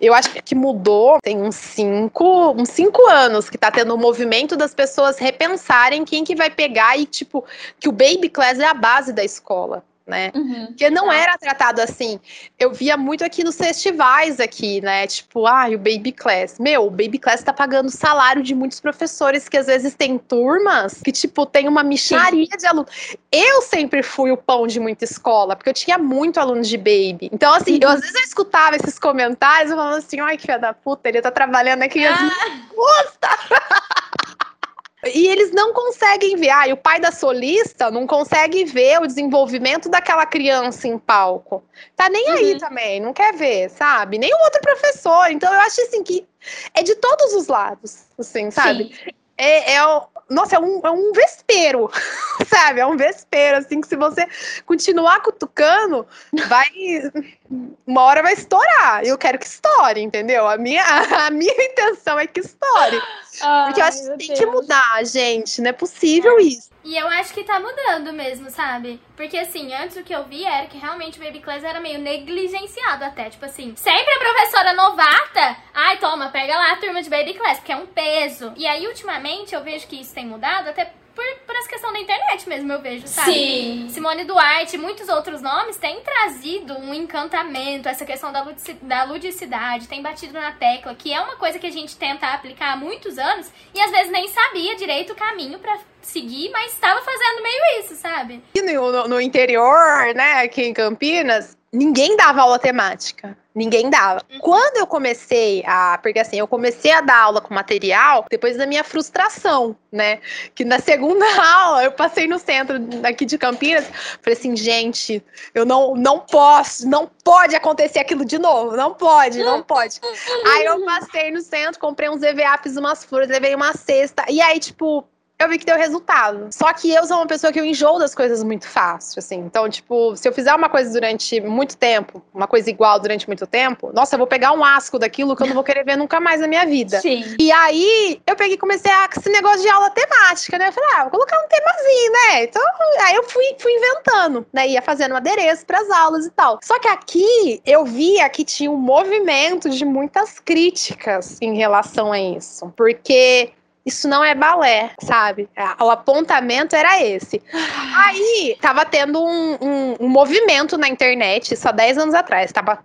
eu acho que mudou, tem uns cinco anos que tá tendo o movimento das pessoas repensarem quem que vai pegar e, tipo, que o baby class é a base da escola, né, porque não era tratado assim. Eu via muito aqui nos festivais aqui, né, tipo, o baby class, o baby class tá pagando o salário de muitos professores que às vezes tem turmas que, tipo, tem uma micharia de aluno. Eu sempre fui o pão de muita escola, porque eu tinha muito aluno de baby, então, assim, eu às vezes eu escutava esses comentários, eu falava assim, ai, que filha da puta, ele tá trabalhando aqui, às vezes custa. E eles não conseguem ver. Ah, e o pai da solista não consegue ver o desenvolvimento daquela criança em palco. Tá nem aí também, não quer ver, sabe? Nem o outro professor. Então, eu acho, assim, que é de todos os lados, assim, sabe? Sim. Nossa, é um vespeiro, sabe? É um vespeiro, assim, que se você continuar cutucando, uma hora vai estourar. Eu quero que estoure, entendeu? A minha intenção é que estoure. Porque eu acho que tem que mudar, gente. Não é possível isso. E eu acho que tá mudando mesmo, sabe? Porque, assim, antes o que eu vi era que realmente o babyclass era meio negligenciado até. Tipo assim, sempre a professora novata, ai, toma, pega lá a turma de babyclass, porque é um peso. E aí, ultimamente, eu vejo que isso tem mudado até por essa questão da internet mesmo, eu vejo, sabe? Sim. Simone Duarte e muitos outros nomes têm trazido um encantamento, essa questão da ludicidade, tem batido na tecla, que é uma coisa que a gente tenta aplicar há muitos anos e às vezes nem sabia direito o caminho pra seguir, mas estava fazendo meio isso, sabe? E no interior, né, aqui em Campinas, ninguém dava aula temática. Ninguém dava. Quando eu comecei a... Porque assim, eu comecei a dar aula com material depois da minha frustração, né? Que na segunda aula, eu passei no centro aqui de Campinas. Falei assim, gente, eu não posso, não pode acontecer aquilo de novo. Não pode, não pode. Aí eu passei no centro, comprei uns EVA, fiz umas flores, levei uma cesta. E aí, tipo... Eu vi que deu resultado. Só que eu sou uma pessoa que eu enjoo das coisas muito fácil, assim. Então, tipo, se eu fizer uma coisa durante muito tempo, uma coisa igual durante muito tempo, nossa, eu vou pegar um asco daquilo que eu não vou querer ver nunca mais na minha vida. Sim. E aí, eu peguei e comecei a esse negócio de aula temática, né? Eu falei, vou colocar um temazinho, né? Então, aí eu fui inventando, né? Ia fazendo um adereço pras aulas e tal. Só que aqui, eu via que tinha um movimento de muitas críticas em relação a isso. Porque... Isso não é balé, sabe? O apontamento era esse. Aí, tava tendo um movimento na internet, só 10 anos atrás. Tava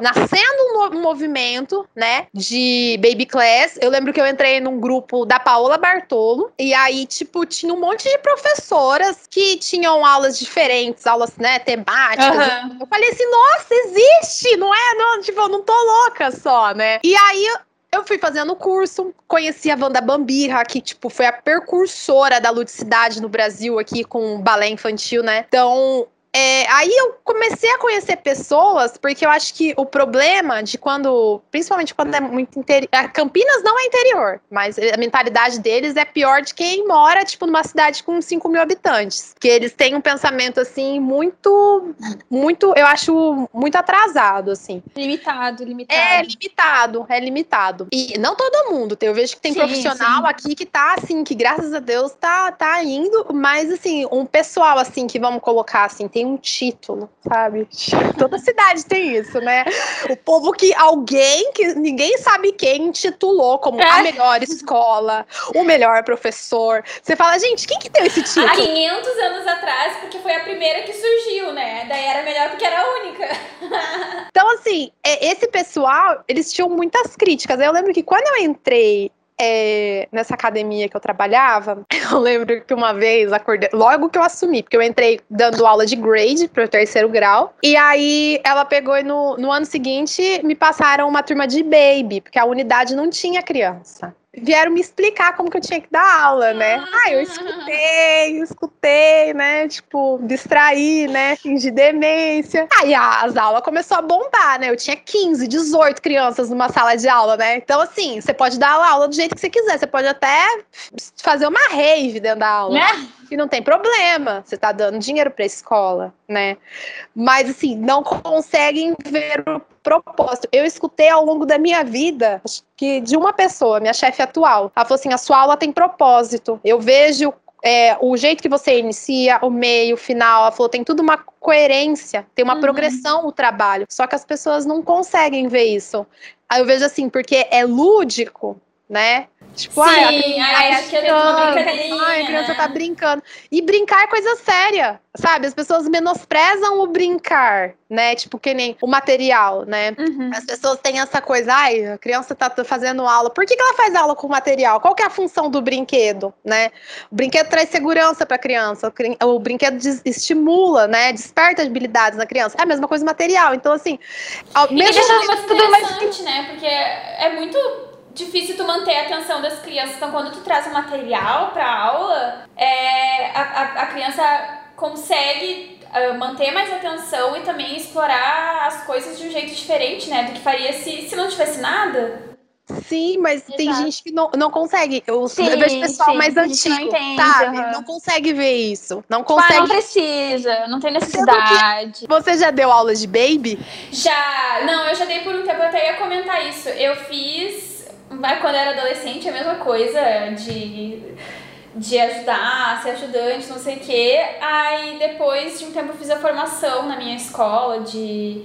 nascendo um movimento, né? De babyclass. Eu lembro que eu entrei num grupo da Paola Bartolo. E aí, tipo, tinha um monte de professoras que tinham aulas diferentes. Aulas, né? Temáticas. Eu falei assim, nossa, existe! Não é? Não, tipo, eu não tô louca só, né? E aí... Eu fui fazendo curso, conheci a Wanda Bambirra, que, tipo, foi a precursora da ludicidade no Brasil aqui com o balé infantil, né? Então, aí eu comecei a conhecer pessoas, porque eu acho que o problema de quando, principalmente quando é muito interior... Campinas não é interior, mas a mentalidade deles é pior de quem mora, tipo, numa cidade com 5 mil habitantes. Porque eles têm um pensamento, assim, muito, eu acho, muito atrasado, assim. Limitado. É limitado. E não todo mundo, eu vejo que tem profissional aqui que tá, assim, que graças a Deus tá indo, mas, assim, um pessoal, assim, que vamos colocar, assim, tem um título, sabe? Toda cidade tem isso, né? O povo que alguém, que ninguém sabe quem, titulou como a melhor escola, o melhor professor. Você fala, gente, quem que deu esse título? Há 500 anos atrás, porque foi a primeira que surgiu, né? Daí era melhor porque era a única. Então, assim, esse pessoal, eles tinham muitas críticas. Eu lembro que quando eu entrei nessa academia que eu trabalhava, eu lembro que uma vez acordei, logo que eu assumi, porque eu entrei dando aula de grade pro terceiro grau, e aí ela pegou e no ano seguinte me passaram uma turma de baby, porque a unidade não tinha criança. Vieram me explicar como que eu tinha que dar aula, né? Eu escutei, né? Tipo, distrair, né? Fingir demência. Aí as aulas começou a bombar, né? Eu tinha 15, 18 crianças numa sala de aula, né? Então, assim, você pode dar aula do jeito que você quiser. Você pode até fazer uma rave dentro da aula. Né? E não tem problema. Você tá dando dinheiro pra escola, né? Mas, assim, não conseguem ver o propósito. Eu escutei ao longo da minha vida, acho que de uma pessoa, minha chefe atual, ela falou assim, a sua aula tem propósito. Eu vejo o jeito que você inicia, o meio, o final. Ela falou, tem tudo uma coerência, tem uma progressão o trabalho. Só que as pessoas não conseguem ver isso. Aí eu vejo assim, porque é lúdico, né? Tipo, a criança tá brincando. E brincar é coisa séria, sabe? As pessoas menosprezam o brincar, né? Tipo, que nem o material, né? As pessoas têm essa coisa, a criança tá fazendo aula. Por que ela faz aula com material? Qual que é a função do brinquedo, né? O brinquedo traz segurança pra criança. O brinquedo estimula, né? Desperta habilidades na criança. É a mesma coisa o material. Então, assim... Mesmo tudo mais, né? Porque é muito... difícil tu manter a atenção das crianças. Então, quando tu traz o material pra aula, a criança consegue manter mais atenção e também explorar as coisas de um jeito diferente, né? Do que faria se não tivesse nada. Sim, mas exato. Tem gente que não consegue. Eu vejo pessoal mais antigo, sabe? Uhum. Não consegue ver isso. Não consegue. Não precisa, não tem necessidade. Você já deu aulas de baby? Já. Não, eu já dei por um tempo, eu até ia comentar isso. Eu fiz, mas quando eu era adolescente, a mesma coisa de ajudar, ser ajudante, não sei o quê. Aí depois de um tempo eu fiz a formação na minha escola de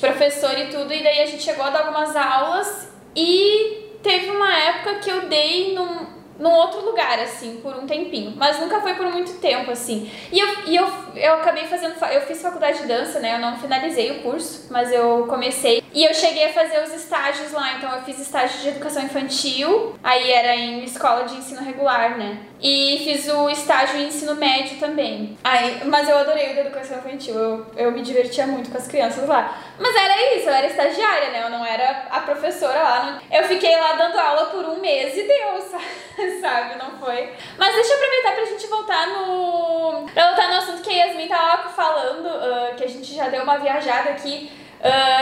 professor e tudo. E daí a gente chegou a dar algumas aulas. E teve uma época que eu dei num outro lugar, assim, por um tempinho. Mas nunca foi por muito tempo, assim. E eu acabei fazendo... Eu fiz faculdade de dança, né? Eu não finalizei o curso, mas eu comecei. E eu cheguei a fazer os estágios lá. Então, eu fiz estágio de educação infantil. Aí era em escola de ensino regular, né? E fiz o estágio em ensino médio também. Aí, mas eu adorei o da educação infantil. Eu me divertia muito com as crianças lá. Mas era isso. Eu era estagiária, né? Eu não era a professora lá. Eu fiquei lá dando aula por um mês e deu, sabe? Não foi. Mas deixa eu aproveitar pra gente voltar no... Pra voltar no assunto que a Yasmin tava falando, que a gente já deu uma viajada aqui.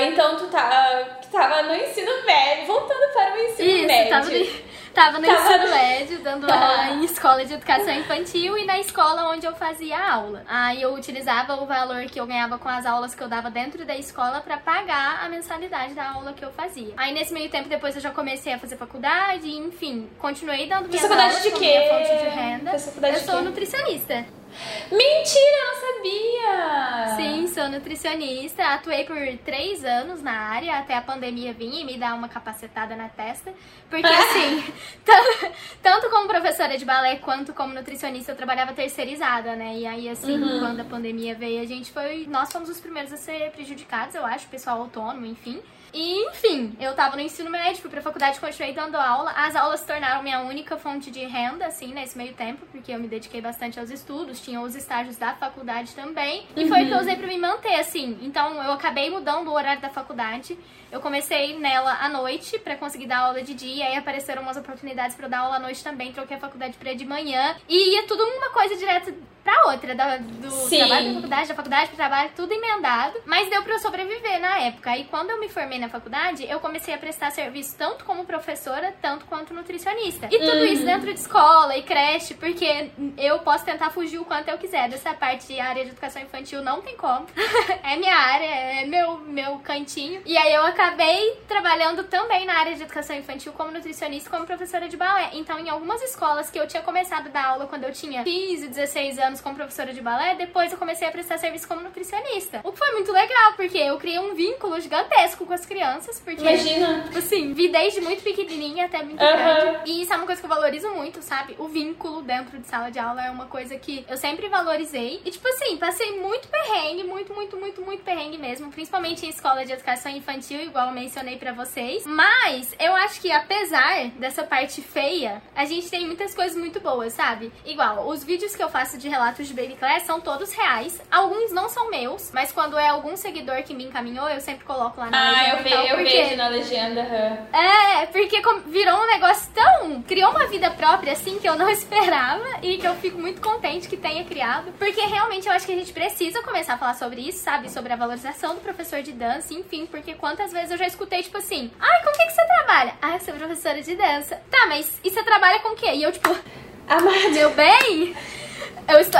Então, tu tá, que tava no ensino médio, voltando para o ensino médio. Tava no ensino médio, dando aula em escola de educação infantil e na escola onde eu fazia aula. Aí eu utilizava o valor que eu ganhava com as aulas que eu dava dentro da escola pra pagar a mensalidade da aula que eu fazia. Aí nesse meio tempo depois eu já comecei a fazer faculdade, enfim, continuei dando minhas aulas como minha fonte de renda. Eu sou nutricionista. Mentira, eu não sabia! Sim, sou nutricionista, atuei por 3 anos na área, até a pandemia vinha e me dar uma capacetada na testa, porque assim, tanto como professora de balé quanto como nutricionista eu trabalhava terceirizada, né? E aí assim, quando a pandemia veio, nós fomos os primeiros a ser prejudicados, eu acho, pessoal autônomo, enfim. E, enfim, eu tava no ensino médio, fui pra faculdade, continuei dando aula. As aulas se tornaram minha única fonte de renda, assim, nesse meio tempo, porque eu me dediquei bastante aos estudos, tinha os estágios da faculdade também. E foi o que eu usei pra me manter, assim. Então, eu acabei mudando o horário da faculdade. Eu comecei nela à noite pra conseguir dar aula de dia, aí apareceram umas oportunidades pra eu dar aula à noite também, troquei a faculdade pra de manhã. E ia tudo uma coisa direto pra outra, do trabalho pra faculdade, da faculdade pro trabalho, tudo emendado. Mas deu pra eu sobreviver na época. E quando eu me formei na faculdade, eu comecei a prestar serviço tanto como professora, tanto quanto nutricionista. E tudo isso dentro de escola e creche, porque eu posso tentar fugir o quanto eu quiser dessa parte de área de educação infantil, não tem como. É minha área, é meu cantinho. E aí eu acabei trabalhando também na área de educação infantil como nutricionista, como professora de balé. Então, em algumas escolas que eu tinha começado a dar aula quando eu tinha 15, 16 anos como professora de balé, depois eu comecei a prestar serviço como nutricionista. O que foi muito legal, porque eu criei um vínculo gigantesco com as crianças, porque... Imagina! Assim, vi desde muito pequenininha até muito grande. E isso é uma coisa que eu valorizo muito, sabe? O vínculo dentro de sala de aula é uma coisa que eu sempre valorizei. E, tipo assim, passei muito perrengue, muito perrengue mesmo, principalmente em escola de educação infantil, igual eu mencionei pra vocês. Mas, eu acho que apesar dessa parte feia, a gente tem muitas coisas muito boas, sabe? Igual, os vídeos que eu faço de relatos de babyclass são todos reais. Alguns não são meus, mas quando é algum seguidor que me encaminhou, eu sempre coloco lá na legenda. Eu vejo na legenda. É, porque virou um negócio tão... Criou uma vida própria, assim, que eu não esperava e que eu fico muito contente que tenha criado. Porque realmente eu acho que a gente precisa começar a falar sobre isso, sabe? Sobre a valorização do professor de dança, enfim. Porque quantas vezes eu já escutei, tipo assim... Ai, com o que você trabalha? Ah, eu sou professora de dança. Tá, mas e você trabalha com o quê? E eu, tipo... Amado. Meu bem...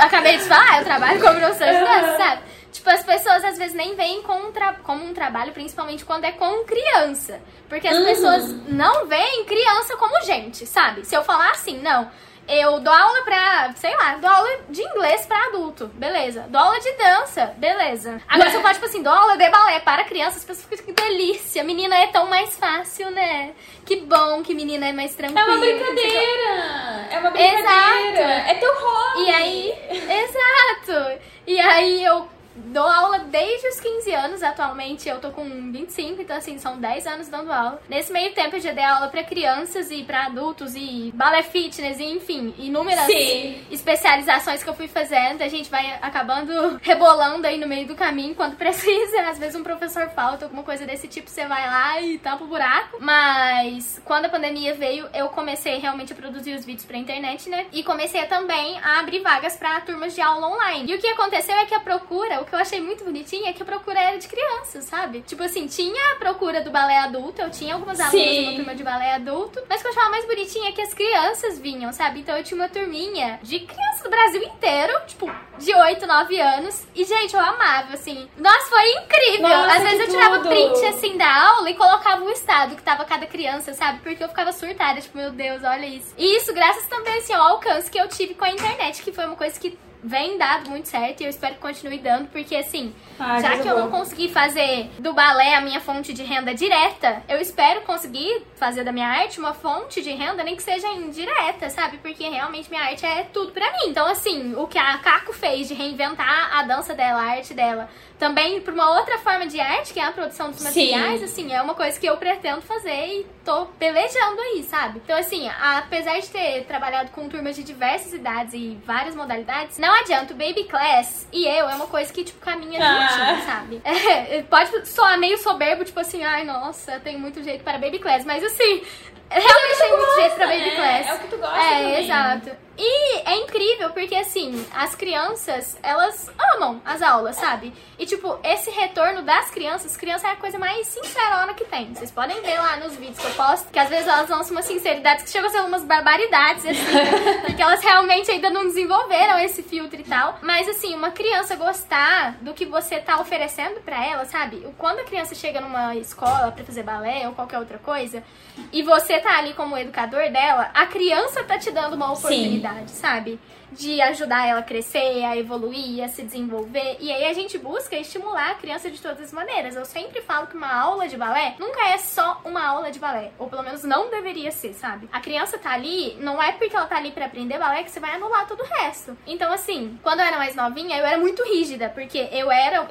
acabei de falar, eu trabalho como professora de dança, sabe? Tipo, as pessoas às vezes nem veem como um trabalho, principalmente quando é com criança. Porque as pessoas não veem criança como gente, sabe? Se eu falar assim, não, eu dou aula pra, sei lá, dou aula de inglês pra adulto, beleza. Dou aula de dança, beleza. Agora se eu falar, tipo assim, dou aula de balé para criança, as pessoas ficam, que delícia, menina é tão mais fácil, né? Que bom que menina é mais tranquila. É uma brincadeira. Exato. É teu hobby. E aí eu Dou aula desde os 15 anos, atualmente eu tô com 25, então assim, são 10 anos dando aula. Nesse meio tempo eu já dei aula pra crianças e pra adultos e balé fitness e enfim, inúmeras especializações que eu fui fazendo. A gente vai acabando rebolando aí no meio do caminho quando precisa. Às vezes um professor falta, alguma coisa desse tipo, você vai lá e tampa o buraco. Mas quando a pandemia veio, eu comecei realmente a produzir os vídeos pra internet, né? E comecei também a abrir vagas pra turmas de aula online. E o que aconteceu é que a procura, o que eu achei muito bonitinho, é que a procura era de crianças, sabe? Tipo assim, tinha a procura do balé adulto, eu tinha algumas alunas numa turma de balé adulto, mas o que eu achava mais bonitinho é que as crianças vinham, sabe? Então eu tinha uma turminha de crianças do Brasil inteiro, tipo, de 8, 9 anos, e gente, eu amava, assim. Nossa, foi incrível! Nossa, às vezes eu tirava print, assim, da aula e colocava o estado que tava cada criança, sabe? Porque eu ficava surtada, tipo, meu Deus, olha isso. E isso graças também, assim, ao alcance que eu tive com a internet, que foi uma coisa que vem dado muito certo e eu espero que continue dando, porque assim, já que eu não consegui fazer do balé a minha fonte de renda direta, eu espero conseguir fazer da minha arte uma fonte de renda, nem que seja indireta, sabe? Porque realmente minha arte é tudo pra mim. Então assim, o que a Kaku fez de reinventar a dança dela, a arte dela, também pra uma outra forma de arte, que é a produção dos materiais, assim, é uma coisa que eu pretendo fazer e tô pelejando aí, sabe? Então assim, apesar de ter trabalhado com turmas de diversas idades e várias modalidades, não adianta, o babyclass e eu é uma coisa que, tipo, caminha juntinho, sabe? É, pode soar meio soberbo, tipo assim, ai, nossa, tem muito jeito para babyclass, mas assim, realmente tem muito jeito pra babyclass. É o que tu gosta também. É, exato. E é incrível porque, assim, as crianças, elas amam as aulas, sabe? E, tipo, esse retorno das crianças, criança é a coisa mais sincerona que tem. Vocês podem ver lá nos vídeos que eu posto, que às vezes elas lançam umas sinceridades que chegam a ser umas barbaridades, assim, porque elas realmente ainda não desenvolveram esse filtro e tal. Mas, assim, uma criança gostar do que você tá oferecendo pra ela, sabe? Quando a criança chega numa escola pra fazer balé ou qualquer outra coisa, e você tá ali como educador dela, a criança tá te dando uma oportunidade. Sabe? De ajudar ela a crescer, a evoluir, a se desenvolver. E aí a gente busca estimular a criança de todas as maneiras. Eu sempre falo que uma aula de balé nunca é só uma aula de balé. Ou pelo menos não deveria ser, sabe? A criança tá ali, não é porque ela tá ali pra aprender balé que você vai anular todo o resto. Então assim, quando eu era mais novinha, eu era muito rígida. Porque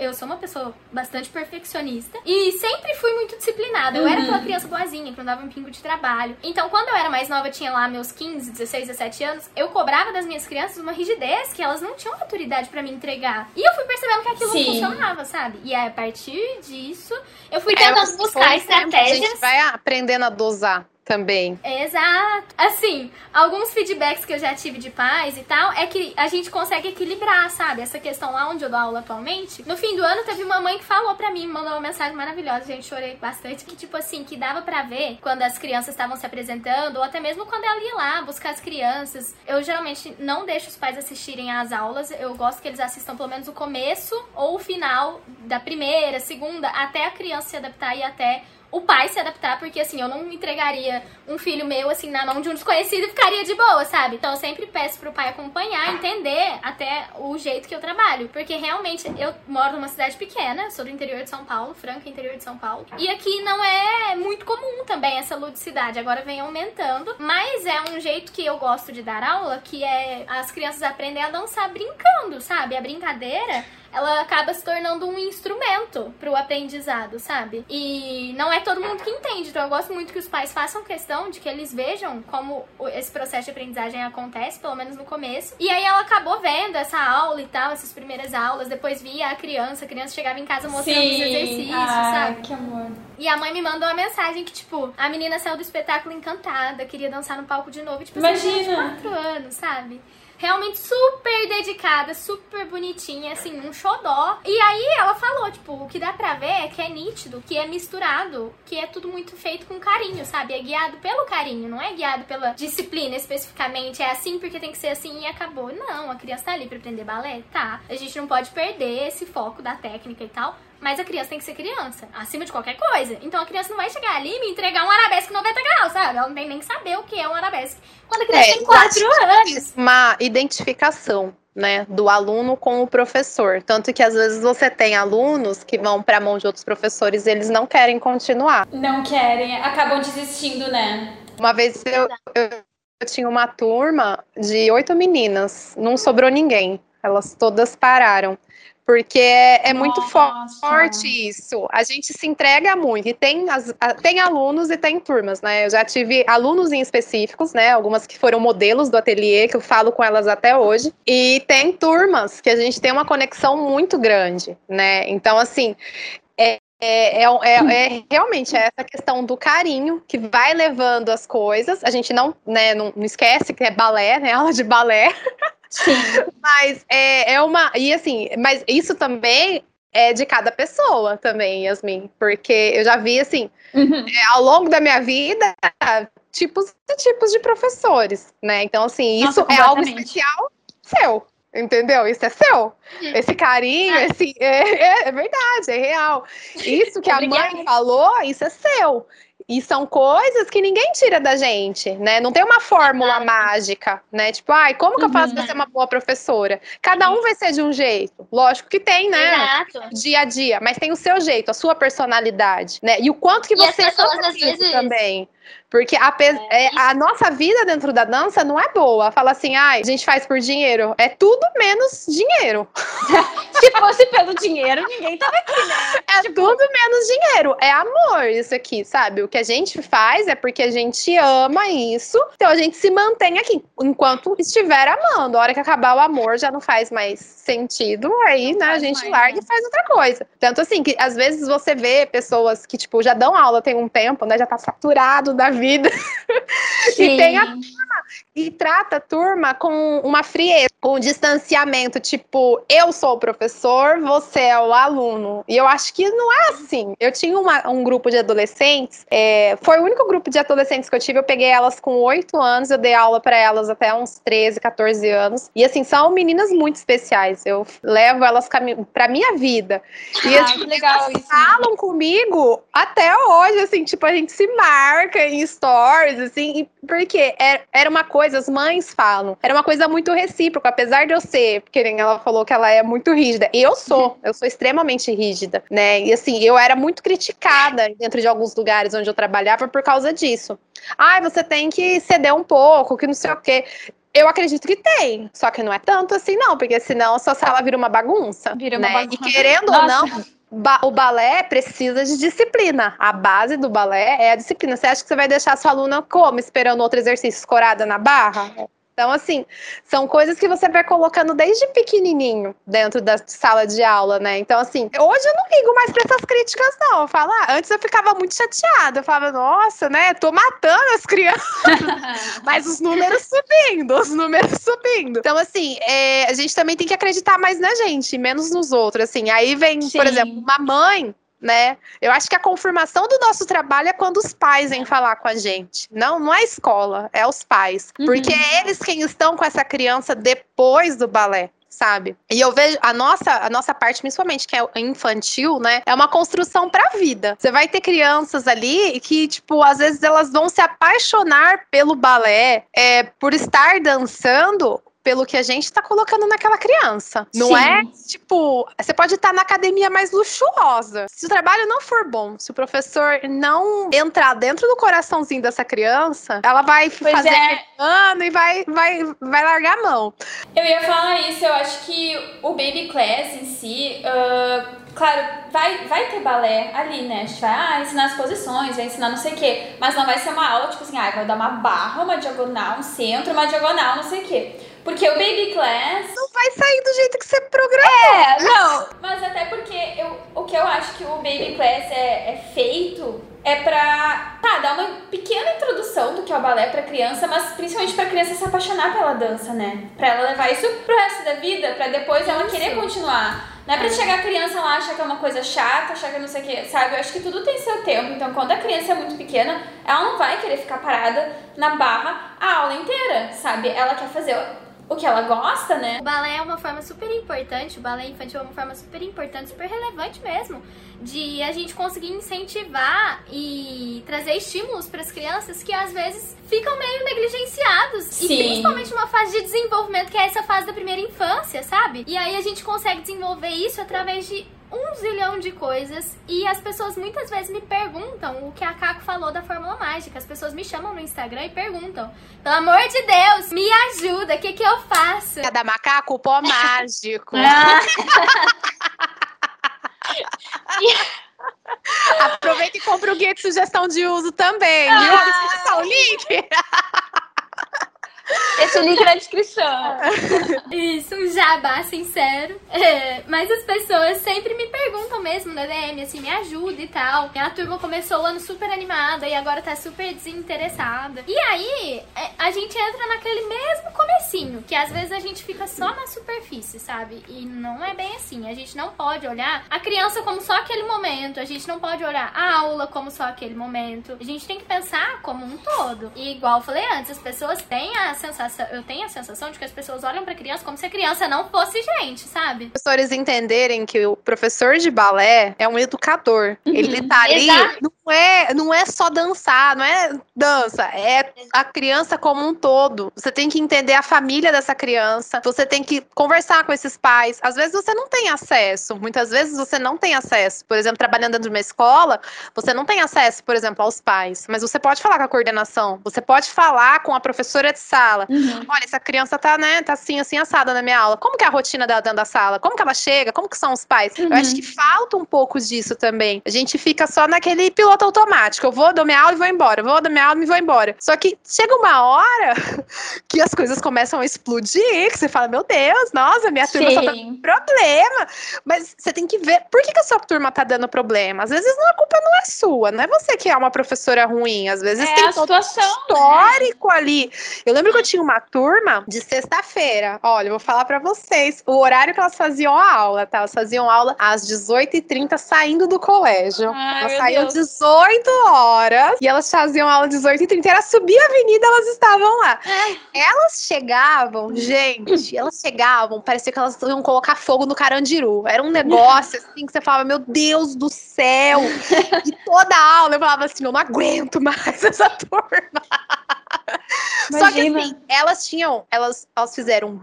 eu sou uma pessoa bastante perfeccionista. E sempre fui muito disciplinada. Eu era aquela criança boazinha, que não dava um pingo de trabalho. Então quando eu era mais nova, eu tinha lá meus 15, 16, 17 anos, eu cobrava das minhas crianças uma rigidez que elas não tinham maturidade pra me entregar. E eu fui percebendo que aquilo não funcionava, sabe? E aí, a partir disso, eu fui tentando buscar estratégias. A gente vai aprendendo a dosar também. Exato. Assim, alguns feedbacks que eu já tive de pais e tal, é que a gente consegue equilibrar, sabe? Essa questão lá onde eu dou aula atualmente. No fim do ano, teve uma mãe que falou pra mim, mandou uma mensagem maravilhosa, gente, chorei bastante, que tipo assim, que dava pra ver quando as crianças estavam se apresentando, ou até mesmo quando ela ia lá buscar as crianças. Eu geralmente não deixo os pais assistirem às aulas, eu gosto que eles assistam pelo menos o começo ou o final da primeira, segunda, até a criança se adaptar e até o pai se adaptar, porque assim, eu não entregaria um filho meu, assim, na mão de um desconhecido e ficaria de boa, sabe? Então eu sempre peço pro pai acompanhar, entender até o jeito que eu trabalho, porque realmente eu moro numa cidade pequena, sou do interior de São Paulo, Franca, interior de São Paulo, e aqui não é muito comum também essa ludicidade, agora vem aumentando, mas é um jeito que eu gosto de dar aula, que é as crianças aprendem a dançar brincando, sabe? A brincadeira, ela acaba se tornando um instrumento pro aprendizado, sabe? E não é todo mundo que entende, então eu gosto muito que os pais façam questão de que eles vejam como esse processo de aprendizagem acontece, pelo menos no começo. E aí ela acabou vendo essa aula e tal, essas primeiras aulas, depois via a criança chegava em casa mostrando os exercícios, sabe? Que amor. E a mãe me mandou uma mensagem que, tipo, a menina saiu do espetáculo encantada, queria dançar no palco de novo, e tipo, imagina, de 4 anos, sabe? Realmente super dedicada, super bonitinha, assim, um xodó. E aí ela falou, tipo, o que dá pra ver é que é nítido, que é misturado, que é tudo muito feito com carinho, sabe? É guiado pelo carinho, não é guiado pela disciplina especificamente. É assim porque tem que ser assim e acabou. Não, a criança tá ali pra aprender balé, tá. A gente não pode perder esse foco da técnica e tal. Mas a criança tem que ser criança, acima de qualquer coisa. Então a criança não vai chegar ali e me entregar um arabesque 90 graus, sabe? Ela não tem nem que saber o que é um arabesque. Quando a criança tem 4 anos. Uma identificação, né, do aluno com o professor. Tanto que às vezes você tem alunos que vão pra mão de outros professores e eles não querem continuar. Não querem, acabam desistindo, né? Uma vez eu tinha uma turma de 8 meninas, não sobrou ninguém. Elas todas pararam. Porque é muito forte isso. A gente se entrega muito. E tem alunos e tem turmas, né? Eu já tive alunos em específicos, né? Algumas que foram modelos do ateliê, que eu falo com elas até hoje. E tem turmas que a gente tem uma conexão muito grande, né? Então, assim... É realmente essa questão do carinho que vai levando as coisas. A gente não esquece que é balé, né? Aula de balé. Sim. Mas mas isso também é de cada pessoa também, Yasmin. porque eu já vi, assim, ao longo da minha vida, tipos e tipos de professores, né? Então, assim, isso é algo especial seu. Entendeu? Isso é seu. Esse carinho, é verdade, é real. Isso que a mãe falou, isso é seu. E são coisas que ninguém tira da gente, né? Não tem uma fórmula mágica, né? Tipo, como que eu faço pra ser uma boa professora? Cada um vai ser de um jeito. Lógico que tem, né? Exato. Dia a dia. Mas tem o seu jeito, a sua personalidade, né? E o quanto que você é também. Porque a nossa vida dentro da dança não é boa. Fala assim, a gente faz por dinheiro. É tudo menos dinheiro. Se fosse pelo dinheiro, ninguém tava aqui, né? Tudo menos dinheiro. É amor isso aqui, sabe? O que a gente faz é porque a gente ama isso. Então a gente se mantém aqui enquanto estiver amando. A hora que acabar o amor já não faz mais sentido. Aí, né, a gente larga e faz outra coisa. Tanto assim, que às vezes você vê pessoas que, tipo, já dão aula tem um tempo, né? Já tá saturado da vida. E tem a turma, e trata a turma com uma frieza, com um distanciamento, tipo, eu sou o professor, você é o aluno. E eu acho que não é assim. Eu tinha um grupo de adolescentes, foi o único grupo de adolescentes que eu tive, eu peguei elas com 8 anos, eu dei aula pra elas até uns 13, 14 anos. E assim, são meninas muito especiais, eu levo elas pra minha vida. E elas falam comigo até hoje, assim, tipo, a gente se marca em stories, assim, porque era uma coisa, as mães falam, era uma coisa muito recíproca, apesar de eu ser, porque ela falou que ela é muito rígida, e eu sou extremamente rígida, né, e assim, eu era muito criticada dentro de alguns lugares onde eu trabalhava por causa disso. Você tem que ceder um pouco, que não sei o quê. Eu acredito que tem, só que não é tanto assim não, porque senão a sua sala vira uma bagunça, e querendo ou não... O balé precisa de disciplina. A base do balé é a disciplina. Você acha que você vai deixar a sua aluna como? Esperando outro exercício, escorada na barra? Então, assim, são coisas que você vai colocando desde pequenininho dentro da sala de aula, né? Então, assim, hoje eu não ligo mais pra essas críticas, não. Eu falo, antes eu ficava muito chateada. Eu falava, nossa, né? Tô matando as crianças. Mas os números subindo. Então, assim, a gente também tem que acreditar mais na gente, menos nos outros, assim. Aí vem, por exemplo, uma mãe... né? Eu acho que a confirmação do nosso trabalho é quando os pais vêm falar com a gente. Não é a escola, é os pais. Porque é eles quem estão com essa criança depois do balé, sabe? E eu vejo a nossa parte, principalmente, que é infantil, né? É uma construção pra vida. Você vai ter crianças ali que, tipo, às vezes elas vão se apaixonar pelo balé, por estar dançando... pelo que a gente tá colocando naquela criança. Não é, tipo... Você pode estar na academia mais luxuosa. Se o trabalho não for bom, se o professor não entrar dentro do coraçãozinho dessa criança, ela vai fazer ano e vai largar a mão. Eu ia falar isso. Eu acho que o baby class em si... claro, vai ter balé ali, né? A gente vai ensinar as posições, vai ensinar não sei o quê. Mas não vai ser uma aula, tipo assim, vai dar uma barra, uma diagonal, um centro, uma diagonal, não sei o quê. Porque o baby class... não vai sair do jeito que você programou. Não. Mas até porque o que eu acho que o baby class é feito é pra dar uma pequena introdução do que é o balé pra criança, mas principalmente pra criança se apaixonar pela dança, né? Pra ela levar isso pro resto da vida, pra depois ela querer continuar. Não é pra chegar a criança lá, achar que é uma coisa chata, achar que não sei o que, sabe? Eu acho que tudo tem seu tempo. Então, quando a criança é muito pequena, ela não vai querer ficar parada na barra a aula inteira, sabe? Ela quer fazer o que ela gosta, né? O balé é uma forma super importante, o balé infantil é uma forma super importante, super relevante mesmo, de a gente conseguir incentivar e trazer estímulos para as crianças que às vezes ficam meio negligenciados. Sim. E principalmente numa fase de desenvolvimento, que é essa fase da primeira infância, sabe? E aí a gente consegue desenvolver isso através de um zilhão de coisas, e as pessoas muitas vezes me perguntam o que a Kaku falou da fórmula mágica. As pessoas me chamam no Instagram e perguntam, pelo amor de Deus, me ajuda, o que eu faço? É da Macacko, o pó mágico. Aproveita e compra o guia de sugestão de uso também, viu? Ah, o link. Esse link na descrição. Isso, um jabá sincero. É, mas as pessoas sempre me perguntam mesmo na DM, assim, me ajuda e tal. A turma começou o ano super animada e agora tá super desinteressada. E aí, a gente entra naquele mesmo comecinho, que às vezes a gente fica só na superfície, sabe? E não é bem assim. A gente não pode olhar a criança como só aquele momento. A gente não pode olhar a aula como só aquele momento. A gente tem que pensar como um todo. E igual eu falei antes, as pessoas têm a sensação, eu tenho a sensação de que as pessoas olham pra criança como se a criança não fosse gente, sabe? Os professores entenderem que o professor de balé é um educador. Uhum. Ele tá ali, não é só dançar, não é dança, é a criança como um todo. Você tem que entender a família dessa criança, você tem que conversar com esses pais. Às vezes você não tem acesso, muitas vezes você não tem acesso. Por exemplo, trabalhando dentro de uma escola, você não tem acesso, por exemplo, aos pais, mas você pode falar com a coordenação, você pode falar com a professora de sala. Uhum. Olha, essa criança tá, né, tá assim, assim, assada na minha aula. Como que é a rotina dela dentro da sala? Como que ela chega? Como que são os pais? Uhum. Eu acho que falta um pouco disso também. A gente fica só naquele piloto automático. Eu vou, dou minha aula e vou embora. Eu vou, dou minha aula e vou embora. Só que chega uma hora que as coisas começam a explodir, que você fala, meu Deus, nossa, minha turma só tá dando problema. Mas você tem que ver, por que a sua turma tá dando problema? Às vezes a culpa não é sua, não é você que é uma professora ruim. Às vezes tem a situação, todo histórico, né, ali. Eu lembro que eu tinha uma turma de sexta-feira. Olha, eu vou falar pra vocês o horário que elas faziam a aula, tá? Elas faziam aula às 18h30 saindo do colégio. Ai, elas saíam às 18 horas e elas faziam aula às 18h30. Era subir a avenida, elas estavam lá. Ai. Elas chegavam, gente, elas chegavam, parecia que elas iam colocar fogo no Carandiru. Era um negócio assim que você falava, meu Deus do céu! E toda a aula eu falava assim, eu não aguento mais essa turma. Imagina. Só que assim, elas fizeram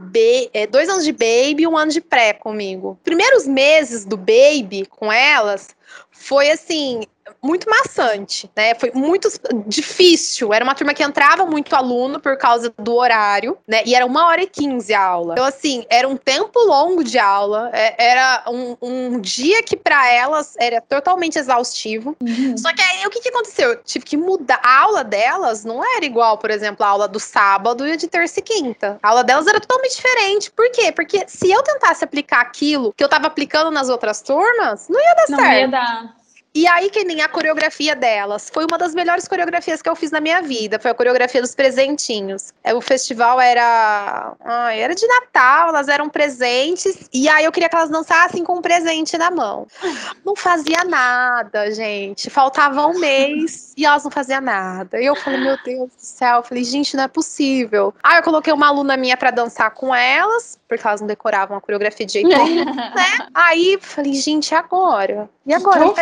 2 anos de baby e 1 ano de pré comigo. Primeiros meses do baby com elas foi assim, muito maçante, né? Foi muito difícil. Era uma turma que entrava muito aluno por causa do horário, né? E era 1h15 a aula. Então, assim, era um tempo longo de aula. Era um dia que pra elas era totalmente exaustivo. Uhum. Só que aí, o que aconteceu? Eu tive que mudar. A aula delas não era igual, por exemplo, a aula do sábado e a de terça e quinta. A aula delas era totalmente diferente. Por quê? Porque se eu tentasse aplicar aquilo que eu tava aplicando nas outras turmas, não ia dar certo. Não ia dar. E aí, que nem a coreografia delas. Foi uma das melhores coreografias que eu fiz na minha vida. Foi a coreografia dos presentinhos. O festival era... Ai, era de Natal, elas eram presentes. E aí, eu queria que elas dançassem com um presente na mão. Não fazia nada, gente. Faltava um mês e elas não faziam nada. E eu falei, meu Deus do céu. Eu falei, gente, não é possível. Aí, eu coloquei uma aluna minha pra dançar com elas. Porque elas não decoravam a coreografia de jeito nenhum, né? Aí, falei, gente, agora? E agora? Então,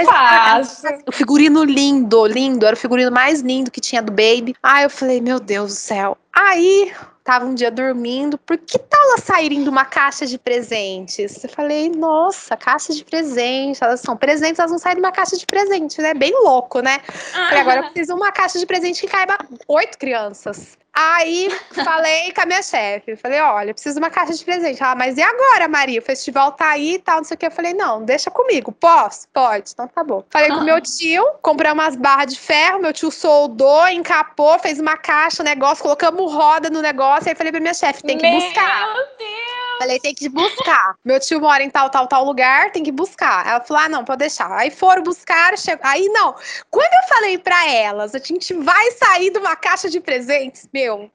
o figurino lindo, era o figurino mais lindo que tinha do baby. Aí eu falei, meu Deus do céu. Aí, tava um dia dormindo, por que tal elas saírem de uma caixa de presentes? Eu falei, nossa, caixa de presente, elas são presentes, elas não saem de uma caixa de presente, né? Bem louco, né? Falei, agora eu preciso de uma caixa de presente que caiba 8 crianças. Aí, falei com a minha chefe, falei, olha, eu preciso de uma caixa de presente. Ela, mas e agora, Maria? O festival tá aí e tal, não sei o que. Eu falei, não, deixa comigo. Posso? Pode. Então tá bom. Falei com meu tio, comprei umas barras de ferro, meu tio soldou, encapou, fez uma caixa, negócio, colocamos roda no negócio. Aí falei pra minha chefe, tem que buscar. Meu Deus! Falei, tem que buscar. Meu tio mora em tal lugar, tem que buscar. Ela falou, ah, não, pode deixar. Aí foram buscar, aí não. Quando eu falei pra elas, a gente vai sair de uma caixa de presentes, meu...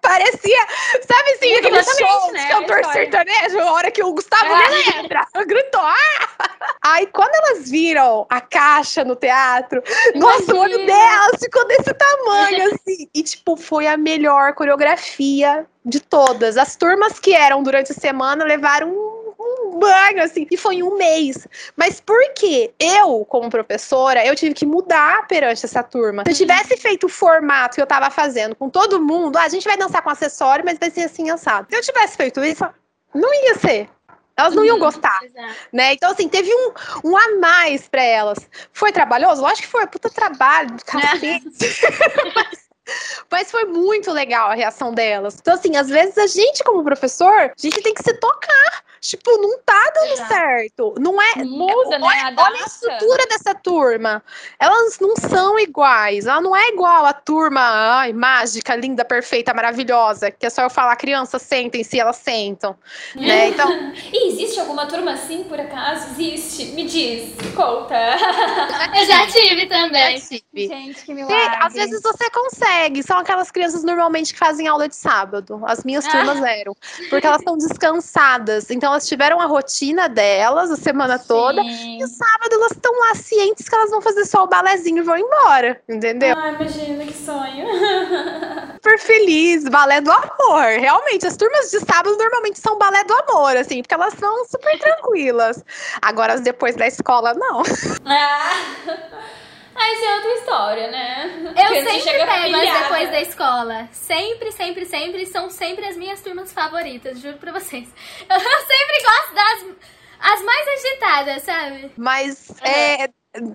Parecia, sabe assim, aquele show, né, cantor sertanejo, a hora que o Gustavo Lima gritou, ah! Aí quando elas viram a caixa no teatro, nossa, o olho delas ficou desse tamanho, assim. E tipo, foi a melhor coreografia de todas. As turmas que eram durante a semana levaram um banho, assim, e foi em 1 mês. Mas por quê? Eu, como professora, eu tive que mudar perante essa turma. Se eu tivesse feito o formato que eu tava fazendo com todo mundo, a gente vai dançar com acessório, mas vai ser assim, assado. Se eu tivesse feito isso, não ia ser. Elas não iam gostar, né? Então, assim, teve um a mais pra elas. Foi trabalhoso? Lógico que foi, puta trabalho, do cacete. Mas foi muito legal a reação delas. Então, assim, às vezes a gente, como professor, a gente tem que se tocar. Tipo, não tá dando certo. Não é... Muda, né? Olha a estrutura dessa turma. Elas não são iguais. Ela não é igual a turma, ai, mágica, linda, perfeita, maravilhosa, que é só eu falar, crianças sentem-se, elas sentam. Né? Então... E existe alguma turma assim, por acaso? Existe? Me diz, conta. Eu já tive também. Gente, que milagre. Às vezes você consegue. São aquelas crianças normalmente que fazem aula de sábado. As minhas turmas eram. Porque elas estão descansadas. Então elas tiveram a rotina delas a semana toda. E o sábado elas estão lá cientes que elas vão fazer só o balézinho e vão embora. Entendeu? Ai, imagina, que sonho. Super feliz. Balé do amor. Realmente, as turmas de sábado normalmente são balé do amor, assim. Porque elas são super tranquilas. Agora, depois da escola, não. Ah, isso é outra história, né? Eu sempre pego as depois da escola. Sempre, sempre, sempre. São sempre as minhas turmas favoritas, juro pra vocês. Eu sempre gosto das mais agitadas, sabe? Mas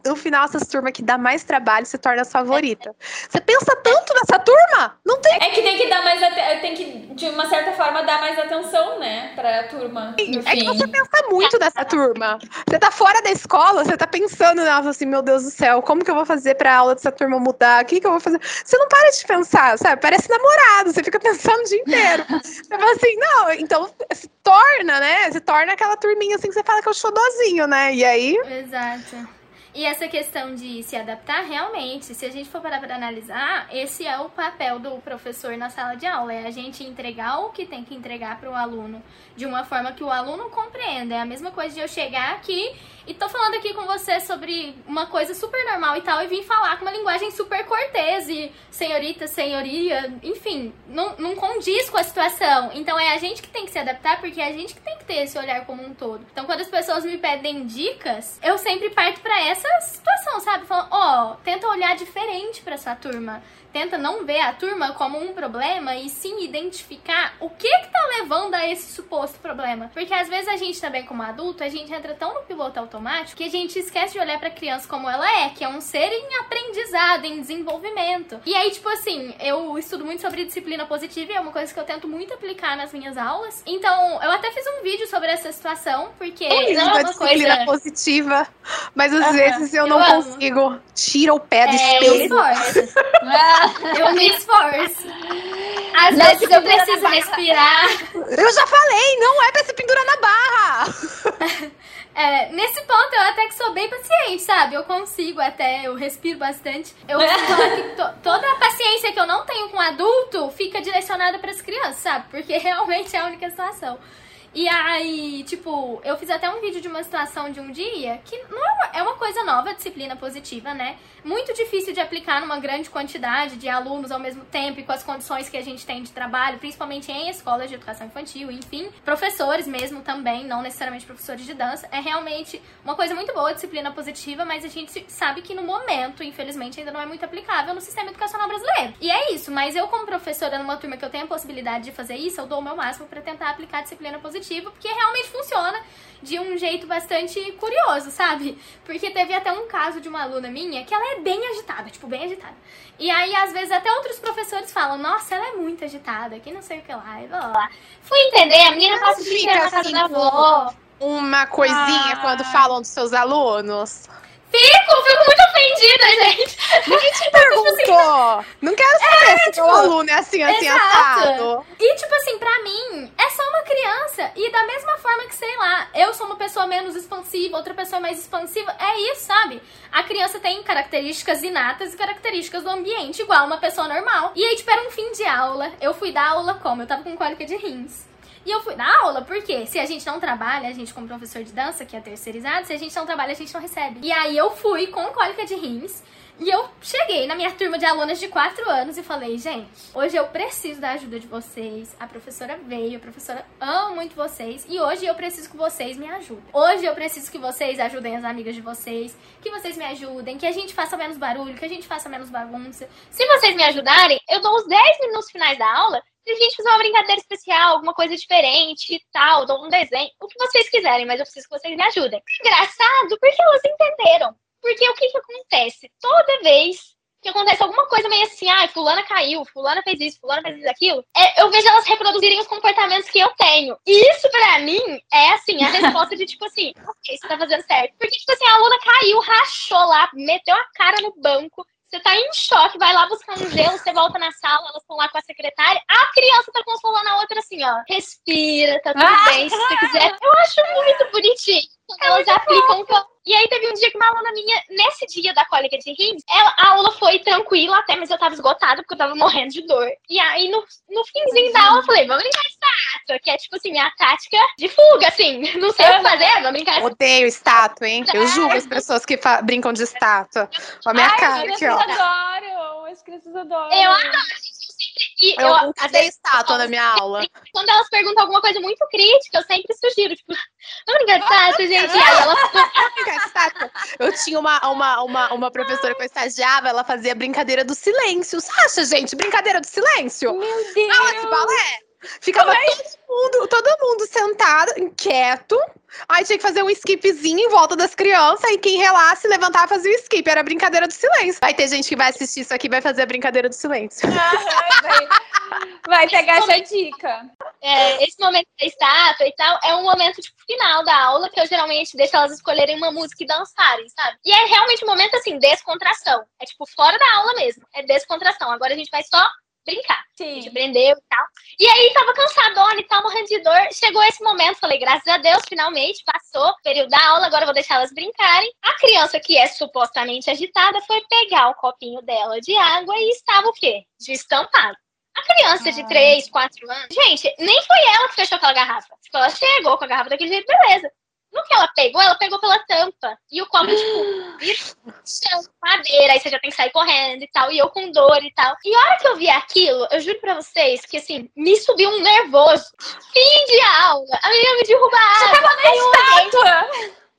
no final, essas turmas que dá mais trabalho se torna a favorita. Você pensa tanto nessa turma? Não tem. É que tem que dar mais atenção. Tem que, de uma certa forma, dar mais atenção, né? Pra turma. Sim, é que você pensa muito nessa turma. Você tá fora da escola, você tá pensando nela assim, meu Deus do céu, como que eu vou fazer pra aula dessa turma mudar? O que que eu vou fazer? Você não para de pensar, sabe? Parece namorado, você fica pensando o dia inteiro. Você fala assim, não, então se torna, né? Se torna aquela turminha assim que você fala que é o xodózinho, né? E aí. Exato. E essa questão de se adaptar, realmente, se a gente for parar para analisar, esse é o papel do professor na sala de aula, é a gente entregar o que tem que entregar para o aluno, de uma forma que o aluno compreenda. É a mesma coisa de eu chegar aqui e tô falando aqui com você sobre uma coisa super normal e tal, e vim falar com uma linguagem super cortês e senhorita, senhoria, enfim, não condiz com a situação. Então é a gente que tem que se adaptar, porque é a gente que tem que ter esse olhar como um todo. Então quando as pessoas me pedem dicas, eu sempre parto para essa situação, sabe? Falando, ó, tenta olhar diferente pra sua turma. Tenta não ver a turma como um problema e sim identificar o que que tá levando a esse suposto problema. Porque às vezes a gente também, como adulto, a gente entra tão no piloto automático que a gente esquece de olhar pra criança como ela é, que é um ser em aprendizado, em desenvolvimento. E aí, tipo assim, eu estudo muito sobre disciplina positiva e é uma coisa que eu tento muito aplicar nas minhas aulas. Então, eu até fiz um vídeo sobre essa situação, porque não é uma disciplina coisa... positiva, mas às vezes eu não consigo. Tira o pé do espelho. Eu me esforço. Às vezes eu preciso respirar. Eu já falei, não é pra se pendurar na barra. Nesse ponto eu até que sou bem paciente, sabe? Eu consigo até, eu respiro bastante. Eu falar que toda a paciência que eu não tenho com adulto fica direcionada pras crianças, sabe? Porque realmente é a única situação. E aí, tipo, eu fiz até um vídeo de uma situação de um dia que não é uma coisa nova, disciplina positiva, né? Muito difícil de aplicar numa grande quantidade de alunos ao mesmo tempo e com as condições que a gente tem de trabalho, principalmente em escolas de educação infantil, enfim. Professores mesmo também, não necessariamente professores de dança. É realmente uma coisa muito boa, disciplina positiva, mas a gente sabe que no momento, infelizmente, ainda não é muito aplicável no sistema educacional brasileiro. E é isso, mas eu como professora numa turma que eu tenho a possibilidade de fazer isso, eu dou o meu máximo pra tentar aplicar disciplina positiva. Porque realmente funciona de um jeito bastante curioso, sabe? Porque teve até um caso de uma aluna minha que ela é bem agitada, tipo, bem agitada. E aí, às vezes, até outros professores falam, nossa, ela é muito agitada, que não sei o que lá. E lá. Fui entender, a menina passa o dia na casa da avó. Uma coisinha quando falam dos seus alunos. Fico muito ofendida, gente. Ninguém te perguntou. Não quero saber se tipo, o aluno é assim, assado. E tipo assim, pra mim, é só uma criança. E da mesma forma que, sei lá, eu sou uma pessoa menos expansiva, outra pessoa mais expansiva. É isso, sabe? A criança tem características inatas e características do ambiente, igual uma pessoa normal. E aí, tipo, era um fim de aula. Eu fui dar aula como? Eu tava com cólica de rins. E eu fui dar aula, porque se a gente não trabalha, a gente como professor de dança, que é terceirizado, se a gente não trabalha, a gente não recebe. E aí eu fui com cólica de rins e eu cheguei na minha turma de alunas de 4 anos e falei, gente, hoje eu preciso da ajuda de vocês, a professora veio, a professora ama muito vocês e hoje eu preciso que vocês me ajudem. Hoje eu preciso que vocês ajudem as amigas de vocês, que vocês me ajudem, que a gente faça menos barulho, que a gente faça menos bagunça. Se vocês me ajudarem, eu dou os 10 minutos finais da aula, se a gente fizer uma brincadeira especial, alguma coisa diferente e tal, dou um desenho, o que vocês quiserem, mas eu preciso que vocês me ajudem. Engraçado, porque elas entenderam. Porque o que acontece? Toda vez que acontece alguma coisa meio assim, ah, fulana caiu, fulana fez isso, fulana fez aquilo, eu vejo elas reproduzirem os comportamentos que eu tenho. E isso, pra mim, é, assim, a resposta de, tipo assim, ok, você tá fazendo certo. Porque, tipo assim, a aluna caiu, rachou lá, meteu a cara no banco, você tá em choque, vai lá buscar um gelo, você volta na sala, elas estão lá com a secretária, a criança tá consolando a outra assim, ó, respira, tá tudo bem, se você quiser. Eu acho muito bonitinho. Elas aplicam... E aí teve um dia que uma aluna minha, nesse dia da cólica de rins, a aula foi tranquila até, mas eu tava esgotada porque eu tava morrendo de dor. E aí no finzinho da aula eu falei, vamos brincar de estátua, que é tipo assim, minha tática de fuga, assim. Não sei o que fazer, vamos brincar de estátua. Odeio estátua, hein? Eu julgo as pessoas que brincam de estátua. Olha a minha cara aqui, ó. As crianças adoram. Eu adoro. E eu até estátua na minha aula. Quando elas perguntam alguma coisa muito crítica, eu sempre sugiro, tipo, vamos brincar de estátua, gente. Eu tinha uma professora que eu estagiava, ela fazia brincadeira do silêncio. Você acha, gente? Brincadeira do silêncio? Meu Deus! Aula de balé? Ficava todo mundo sentado, inquieto. Aí tinha que fazer um skipzinho em volta das crianças. E quem relasse, levantava, fazia o skip. Era a brincadeira do silêncio. Vai ter gente que vai assistir isso aqui e vai fazer a brincadeira do silêncio. Vai pegar essa dica. Esse momento da estátua e tal é um momento, tipo, final da aula, que eu geralmente deixo elas escolherem uma música e dançarem, sabe? E é realmente um momento, assim, descontração. É, tipo, fora da aula mesmo. É descontração. Agora a gente vai só... brincar. Sim. A gente aprendeu e tal. E aí, tava cansadona e tal, morrendo de dor. Chegou esse momento, falei, graças a Deus, finalmente, passou o período da aula, agora eu vou deixar elas brincarem. A criança, que é supostamente agitada, foi pegar o copinho dela de água e estava o quê? De estampado. A criança de 3, 4 anos... Gente, nem foi ela que fechou aquela garrafa. Tipo, ela chegou com a garrafa daquele jeito, beleza. No que ela pegou pela tampa. E o copo, tipo, chão, madeira. Aí você já tem que sair correndo e tal. E eu com dor e tal. E a hora que eu vi aquilo, eu juro pra vocês que, assim, me subiu um nervoso. Fim de aula. A menina me derruba a água. Você tava na estátua.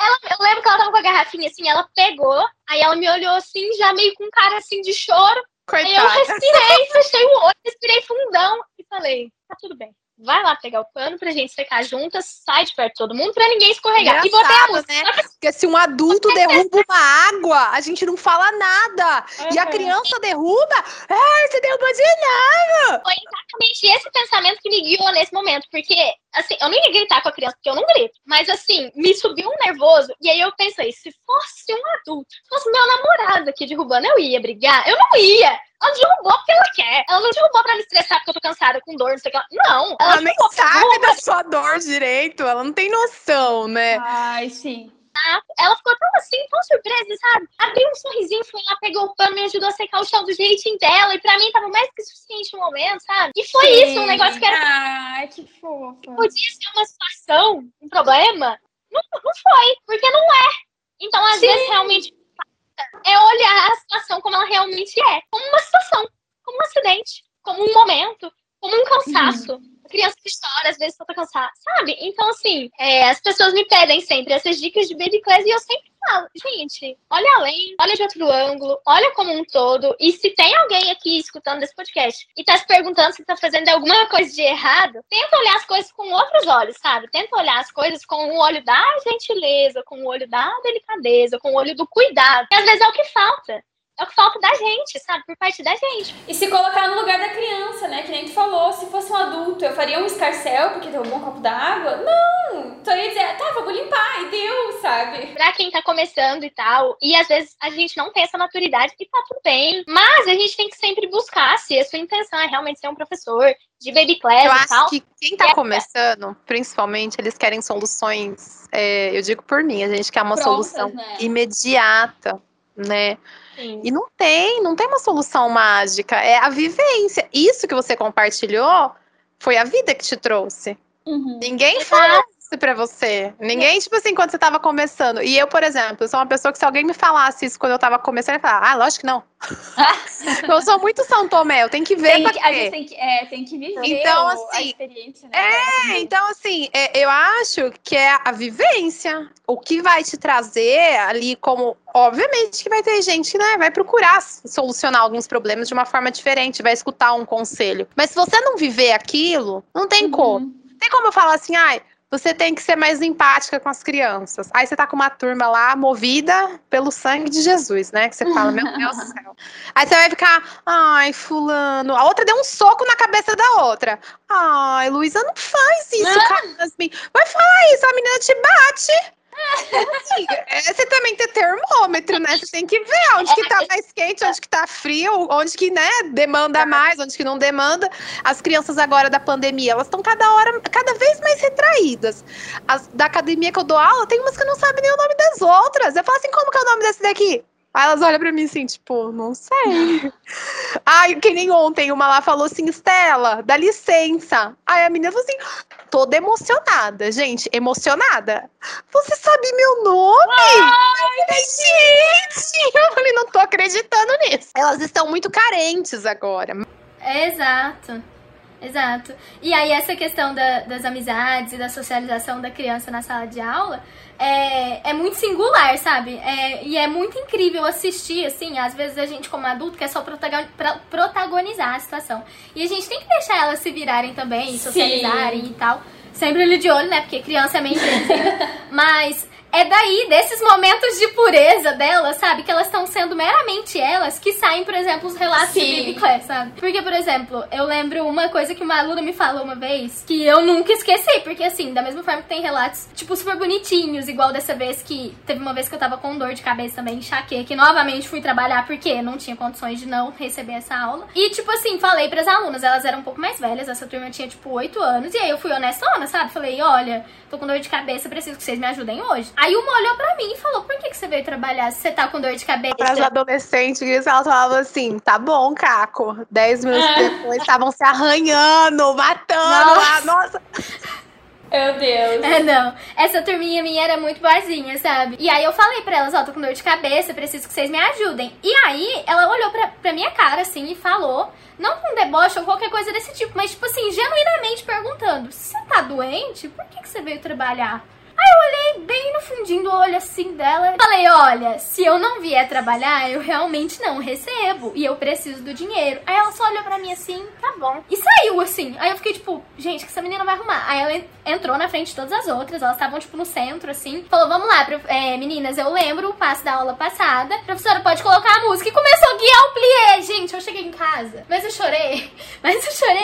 Eu lembro que ela tava com a garrafinha, assim, ela pegou. Aí ela me olhou, assim, já meio com cara, assim, de choro. Coitada. Aí eu respirei, fechei o olho, respirei fundão. E falei, tá tudo bem. Vai lá pegar o pano pra gente secar juntas, sai de perto de todo mundo pra ninguém escorregar. Engraçado, e botei a música. Né? Porque se um adulto derruba uma água, a gente não fala nada. Uhum. E a criança derruba, você derrubou de nada. Foi exatamente esse pensamento que me guiou nesse momento. Porque, assim, eu não ia gritar com a criança, porque eu não grito. Mas, assim, me subiu um nervoso. E aí eu pensei, se fosse um adulto, se fosse meu namorado aqui derrubando, eu ia brigar? Eu não ia. Ela derrubou porque ela quer. Ela não derrubou pra me estressar porque eu tô cansada, com dor, não sei o que. Não. Ela nem sabe da sua dor direito. Ela não tem noção, né? Ai, sim. Ela ficou tão assim, tão surpresa, sabe? Abriu um sorrisinho, foi lá, pegou o pano, me ajudou a secar o chão do jeitinho dela. E pra mim tava mais que suficiente um momento, sabe? E foi isso, um negócio que era... Ai, que fofa. Podia ser uma situação, um problema. Não foi, porque não é. Então, às vezes, realmente... é olhar a situação como ela realmente é. Como uma situação, como um acidente, como um momento, como um cansaço. A criança que chora, às vezes só tá cansada, sabe? Então, assim, as pessoas me pedem sempre essas dicas de babyclass e eu sempre falo, gente, olha além, olha de outro ângulo, olha como um todo. E se tem alguém aqui escutando esse podcast e tá se perguntando se tá fazendo alguma coisa de errado, tenta olhar as coisas com outros olhos, sabe? Tenta olhar as coisas com o olho da gentileza, com o olho da delicadeza, com o olho do cuidado. E às vezes é o que falta. É o que falta da gente, sabe? Por parte da gente. E se colocar no lugar da criança, né? Que nem tu falou, se fosse um adulto, eu faria um escarcéu porque derrubou um copo d'água? Não! Então eu ia dizer, tá, vamos limpar, e deu, sabe? Pra quem tá começando e tal, e às vezes a gente não tem essa maturidade, e tá tudo bem. Mas a gente tem que sempre buscar se a sua intenção é realmente ser um professor de babyclass e tal. Eu acho que quem tá começando, principalmente, eles querem soluções, eu digo por mim, a gente quer uma solução, né? Imediata, né? Sim. E não tem uma solução mágica, é a vivência. Isso que você compartilhou foi a vida que te trouxe. Ninguém falou isso pra você. Ninguém, tipo assim, quando você tava começando. E eu, por exemplo, sou uma pessoa que se alguém me falasse isso quando eu tava começando, eu ia falar, lógico que não. Eu sou muito São Tomé, eu tenho que ver pra quê. A gente tem que viver então, assim, a experiência, né? Então assim, eu acho que é a vivência, o que vai te trazer ali como, obviamente que vai ter gente, né, vai procurar solucionar alguns problemas de uma forma diferente, vai escutar um conselho, mas se você não viver aquilo, não tem como eu falar assim, Você tem que ser mais empática com as crianças. Aí você tá com uma turma lá, movida pelo sangue de Jesus, né? Que você fala, meu Deus do céu. Aí você vai ficar, ai, fulano. A outra deu um soco na cabeça da outra. Ai, Luísa, não faz isso, Yasmin. Vai falar isso, a menina te bate. Você também tem termômetro, né? Você tem que ver onde que tá mais quente, onde que tá frio, onde que, né, demanda mais, onde que não demanda. As crianças agora da pandemia, elas estão cada vez mais retraídas. As da academia que eu dou aula, tem umas que não sabem nem o nome das outras. Eu falo assim, como que é o nome desse daqui? Aí elas olham pra mim assim, tipo, não sei. Ai, que nem ontem, uma lá falou assim, Stella, dá licença. Aí a menina falou assim, toda emocionada, gente, emocionada. Você sabe meu nome? Ai, gente! Eu falei, não tô acreditando nisso. Elas estão muito carentes agora. Exato. Exato. E aí essa questão das amizades e da socialização da criança na sala de aula é muito singular, sabe? E é muito incrível assistir, assim, às vezes a gente como adulto quer só protagonizar a situação. E a gente tem que deixar elas se virarem também, socializarem e tal. Sempre olho de olho, né? Porque criança é meio sensível. Mas é daí, desses momentos de pureza delas, sabe? Que elas estão sendo meramente elas que saem, por exemplo, os relatos de babyclass, sabe? Porque, por exemplo, eu lembro uma coisa que uma aluna me falou uma vez que eu nunca esqueci. Porque, assim, da mesma forma que tem relatos, tipo, super bonitinhos, igual dessa vez que... Teve uma vez que eu tava com dor de cabeça também, enxaqueca, que novamente fui trabalhar porque não tinha condições de não receber essa aula. E, tipo assim, falei pras alunas, elas eram um pouco mais velhas, essa turma tinha, tipo, 8 anos. E aí eu fui honestona, sabe? Falei, olha, tô com dor de cabeça, preciso que vocês me ajudem hoje. Aí uma olhou pra mim e falou, por que você veio trabalhar se você tá com dor de cabeça? Para as adolescentes, elas falavam assim, tá bom, Caco. 10 minutos depois, estavam se arranhando, matando. Nossa. Meu Deus. Não. Essa turminha minha era muito boazinha, sabe? E aí eu falei pra elas, ó, tô com dor de cabeça, preciso que vocês me ajudem. E aí ela olhou pra minha cara, assim, e falou, não com deboche ou qualquer coisa desse tipo, mas, tipo assim, genuinamente perguntando, se você tá doente, por que você veio trabalhar? Aí eu olhei bem no fundinho do olho, assim, dela. Falei, olha, se eu não vier trabalhar, eu realmente não recebo. E eu preciso do dinheiro. Aí ela só olhou pra mim assim, tá bom. E saiu, assim. Aí eu fiquei, tipo, gente, que essa menina vai arrumar. Aí ela entrou na frente de todas as outras. Elas estavam, tipo, no centro, assim. Falou, vamos lá, meninas, eu lembro o passo da aula passada. Professora, pode colocar a música. E começou a guiar o plié. Gente, eu cheguei em casa. Mas eu chorei.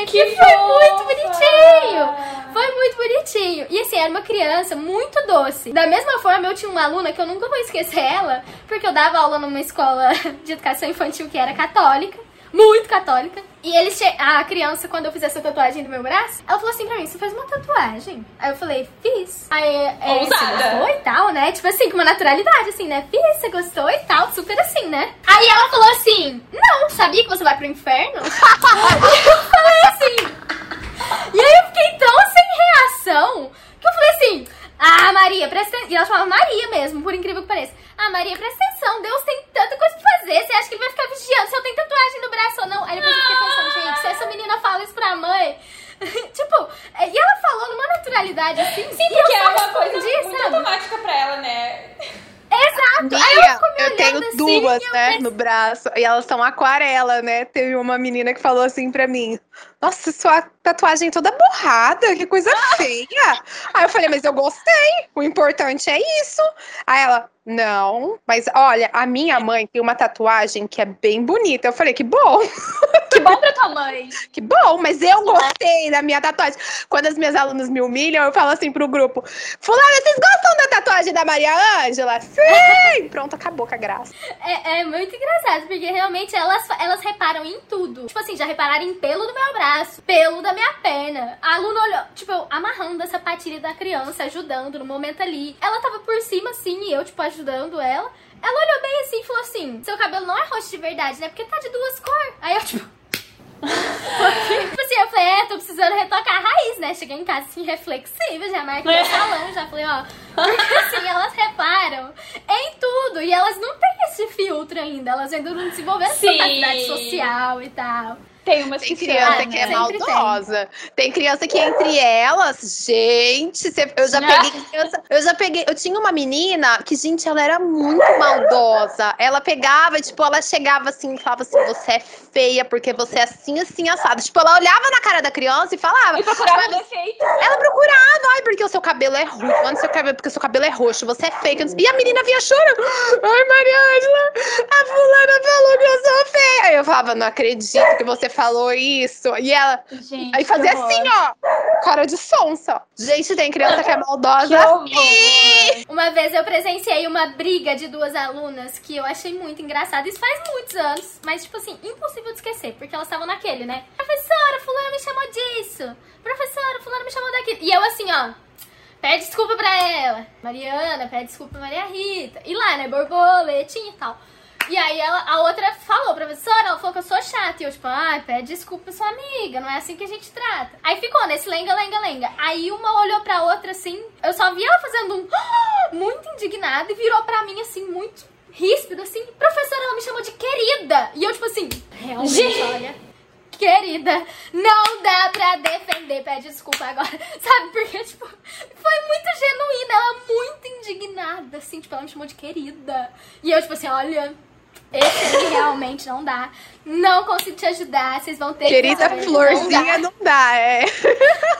Que foi muito bonitinho. Foi muito bonitinho. E, assim, era uma criança muito doce. Da mesma forma, eu tinha uma aluna que eu nunca vou esquecer ela, porque eu dava aula numa escola de educação infantil que era católica, muito católica, e a criança, quando eu fiz essa tatuagem do meu braço, ela falou assim pra mim, você fez uma tatuagem? Aí eu falei, fiz. Aí, você gostou e tal, né? Tipo assim, com uma naturalidade, assim, né? Fiz, você gostou e tal, super assim, né? Aí ela falou assim, não, sabia que você vai pro inferno? Eu falei assim, e aí eu fiquei tão sem reação, que eu falei assim, ah, Maria, presta atenção. E ela chamava Maria mesmo, por incrível que pareça. Ah, Maria, presta atenção, Deus tem tanta coisa pra fazer. Você acha que ele vai ficar vigiando se eu tenho tatuagem no braço ou não? Aí depois eu fiquei pensando, gente, se essa menina fala isso pra mãe... Tipo, e ela falou numa naturalidade assim... Sim, porque é uma coisa muito automática pra ela, né? Exato! Minha, aí eu tenho assim, duas, né, no braço. E elas são aquarela, né? Teve uma menina que falou assim pra mim, nossa, sua tatuagem toda borrada, que coisa feia. Aí eu falei, mas eu gostei, o importante é isso. Aí ela, não, mas olha, a minha mãe tem uma tatuagem que é bem bonita. Eu falei, que bom. Que bom pra tua mãe. Que bom, mas eu gostei da minha tatuagem. Quando as minhas alunas me humilham, eu falo assim pro grupo, fulano, vocês gostam da tatuagem da Maria Ângela? Sim! Pronto, acabou com a graça. É muito engraçado, porque realmente elas reparam em tudo. Tipo assim, já repararam em pelo do meu braço, pelo da minha perna. A aluna olhou, tipo, eu amarrando a sapatilha da criança, ajudando no momento ali. Ela tava por cima, assim, e eu, tipo, ajudando ela. Ela olhou bem assim e falou assim, seu cabelo não é roxo de verdade, né? Porque tá de duas cores. Aí eu, tipo... Tipo assim, eu falei, tô precisando retocar a raiz, né? Cheguei em casa assim, reflexiva, já marquei o salão, já falei, ó. Porque assim, elas reparam em tudo e elas não têm esse filtro ainda. Elas ainda não desenvolveram essa capacidade social e tal. Tem umas que criança que é maldosa. Tem criança que entre elas, gente, eu já peguei criança. Eu tinha uma menina que, gente, ela era muito maldosa. Ela pegava, tipo, ela chegava assim e falava assim, você é feia, porque você é assim, assim, assado. Tipo, ela olhava na cara da criança e falava... E procurava o defeito. Ela procurava, ai, porque o seu cabelo é ruim, porque o seu cabelo é roxo, você é feia. E a menina vinha chorando. Ai, Maria Angela, a fulana falou que eu sou feia. Aí eu falava, não acredito que você falou isso. E ela... Gente, aí fazia assim, ó, cara de sonsa. Gente, tem criança que é maldosa assim. Uma vez eu presenciei uma briga de duas alunas que eu achei muito engraçada. Isso faz muitos anos, mas tipo assim, impossível de esquecer, porque elas estavam naquele, né? Professora, fulano me chamou disso. Professora, fulano me chamou daquilo. E eu assim, ó, pede desculpa pra ela. Mariana, pede desculpa Maria Rita. E lá, né, borboletinha e tal. E aí ela, a outra falou, professora, ela falou que eu sou chata. E eu tipo, ai, pede desculpa sua amiga, não é assim que a gente trata. Aí ficou nesse lenga, lenga, lenga. Aí uma olhou pra outra assim, eu só vi ela fazendo um muito indignada e virou pra mim assim, muito ríspida assim. Professora, ela me chamou de querida. E eu tipo assim, realmente, gente, olha... Querida, não dá pra defender, pede desculpa agora, sabe, porque, tipo, foi muito genuína, ela muito indignada, assim, tipo, ela me chamou de querida, e eu, tipo assim, olha, esse aqui realmente não dá, não consigo te ajudar, vocês vão ter querida que... Querida florzinha não dá. Não dá, é.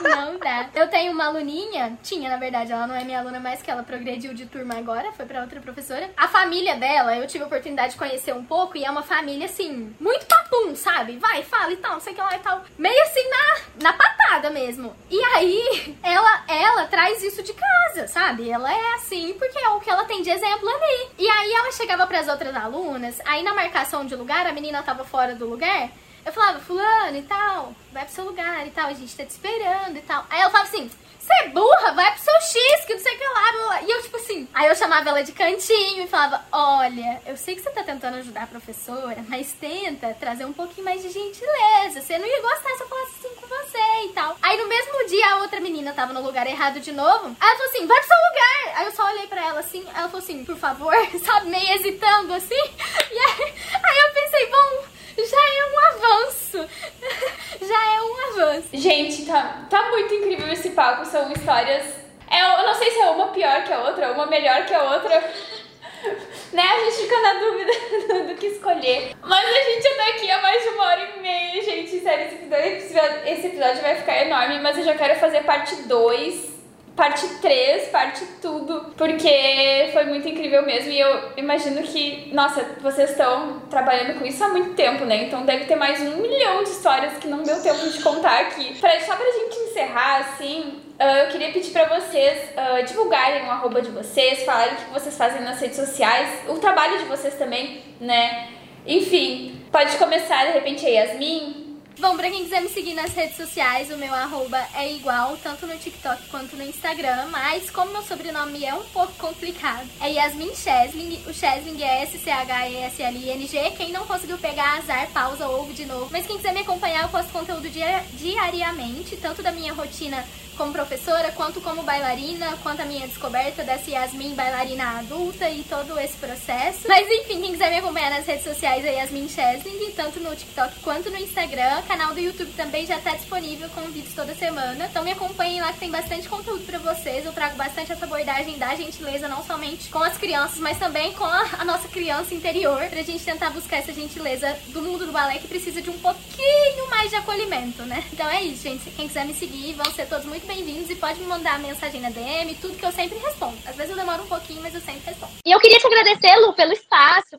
Não dá. Eu tenho uma aluninha, tinha, na verdade, ela não é minha aluna mais, que ela progrediu de turma agora, foi pra outra professora. A família dela, eu tive a oportunidade de conhecer um pouco, e é uma família, assim, muito papum, sabe? Vai, fala e tal, não sei o que lá e tal. Meio assim, na patada mesmo. E aí, ela traz isso de casa, sabe? Ela é assim, porque é o que ela tem de exemplo ali. E aí, ela chegava pras outras alunas, aí na marcação de lugar, a menina tava fora do lugar, eu falava, fulano e tal, vai pro seu lugar e tal, a gente tá te esperando e tal. Aí ela falava assim, você é burra, vai pro seu X, que não sei o que lá. E eu tipo assim, aí eu chamava ela de cantinho e falava, olha, eu sei que você tá tentando ajudar a professora, mas tenta trazer um pouquinho mais de gentileza, você não ia gostar se eu falasse assim com você e tal. Aí no mesmo dia a outra menina tava no lugar errado de novo, aí ela falou assim, vai pro seu lugar. Aí eu só olhei pra ela assim, ela falou assim, por favor, sabe, meio hesitando assim. E aí eu pensei, bom, já é um avanço. Já é um avanço. Gente, tá muito incrível esse papo. São histórias... eu não sei se é uma pior que a outra, uma melhor que a outra. Né? A gente fica na dúvida do que escolher. Mas a gente tá aqui há mais de 1h30, gente. Sério, esse episódio vai ficar enorme. Mas eu já quero fazer parte 2. Parte 3, parte tudo, porque foi muito incrível mesmo. E eu imagino que, nossa, vocês estão trabalhando com isso há muito tempo, né? Então deve ter mais 1 milhão de histórias que não deu tempo de contar aqui. Só pra gente encerrar, assim, eu queria pedir pra vocês divulgarem o arroba de vocês, falarem o que vocês fazem nas redes sociais, o trabalho de vocês também, né? Enfim, pode começar, de repente, aí, Yasmin. Bom, pra quem quiser me seguir nas redes sociais, o meu arroba é igual, tanto no TikTok quanto no Instagram, mas como meu sobrenome é um pouco complicado, é Yasmin Schesling, o Schesling é S-C-H-E-S-L-I-N-G, quem não conseguiu pegar, azar, pausa, ouve de novo, mas quem quiser me acompanhar, eu posto conteúdo diariamente, tanto da minha rotina como professora, quanto como bailarina, quanto a minha descoberta dessa Yasmin bailarina adulta e todo esse processo. Mas enfim, quem quiser me acompanhar nas redes sociais é Yasmin Schesling, tanto no TikTok quanto no Instagram. O canal do YouTube também já tá disponível com vídeos toda semana, então me acompanhem lá que tem bastante conteúdo pra vocês. Eu trago bastante essa abordagem da gentileza, não somente com as crianças, mas também com a nossa criança interior, pra gente tentar buscar essa gentileza do mundo do balé que precisa de um pouquinho mais de acolhimento, né? Então é isso, gente. Quem quiser me seguir, vão ser todos muito bem-vindos e pode me mandar mensagem na DM, tudo que eu sempre respondo. Às vezes eu demoro um pouquinho, mas eu sempre respondo. E eu queria te agradecer, Lu, pelo espaço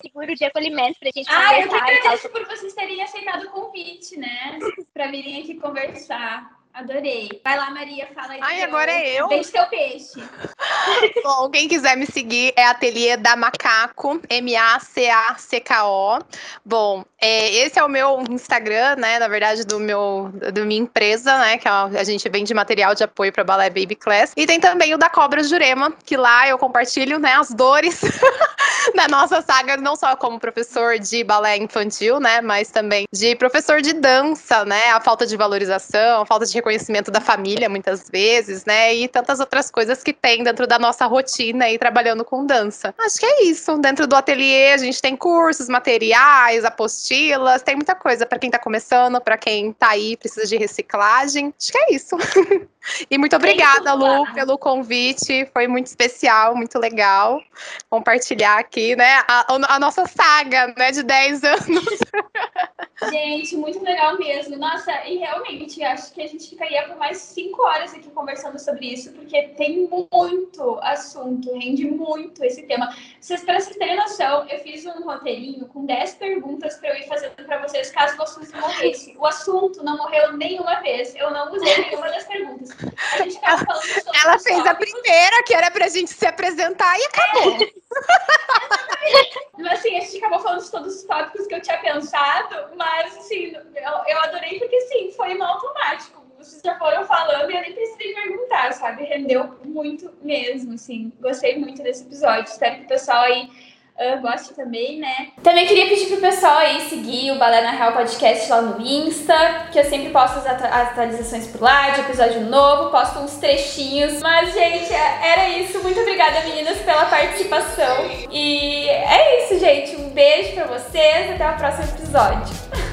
seguro de acolhimento pra gente conversar. Eu que agradeço por vocês terem aceitado o convite, né? Pra virem aqui conversar. Adorei. Vai lá, Maria, fala aí. Ai, agora é eu? Beijo teu peixe. Bom, quem quiser me seguir é Ateliê da Macacko, M-A-C-A-C-K-O. Bom, esse é o meu Instagram, né, na verdade, da minha empresa, né, que a gente vende material de apoio para balé babyclass. E tem também o da Cobra Jurema, que lá eu compartilho, né, as dores da nossa saga, não só como professor de balé infantil, né, mas também de professor de dança, né, a falta de valorização, a falta de reconhecimento da família, muitas vezes, né? E tantas outras coisas que tem dentro da nossa rotina aí, trabalhando com dança. Acho que é isso. Dentro do ateliê, a gente tem cursos, materiais, apostilas, tem muita coisa pra quem tá começando, pra quem tá aí, precisa de reciclagem. Acho que é isso. E muito obrigada, Lu, pelo convite. Foi muito especial, muito legal compartilhar aqui, né, a nossa saga, né, de 10 anos. Gente, muito legal mesmo. Nossa, e realmente, acho que a gente ficaria por mais 5 horas aqui conversando sobre isso, porque tem muito assunto, rende muito esse tema. Para vocês terem noção, eu fiz um roteirinho com 10 perguntas para eu ir fazendo para vocês, caso vocês morressem. O assunto não morreu nenhuma vez, eu não usei nenhuma das perguntas. A gente ficava falando sobre ela fez tópicos. A primeira, que era pra gente se apresentar, e acabou. Mas assim, a gente acabou falando de todos os tópicos que eu tinha pensado, mas assim, eu adorei porque assim, foi no automático. Vocês já foram falando e eu nem precisei perguntar, sabe? Rendeu muito mesmo, assim. Gostei muito desse episódio. Espero que o pessoal aí goste também, né? Também queria pedir pro pessoal aí seguir o Balé na Real Podcast lá no Insta, que eu sempre posto as atualizações por lá, de episódio novo, posto uns trechinhos. Mas, gente, era isso. Muito obrigada, meninas, pela participação. E é isso, gente. Um beijo pra vocês. Até o próximo episódio.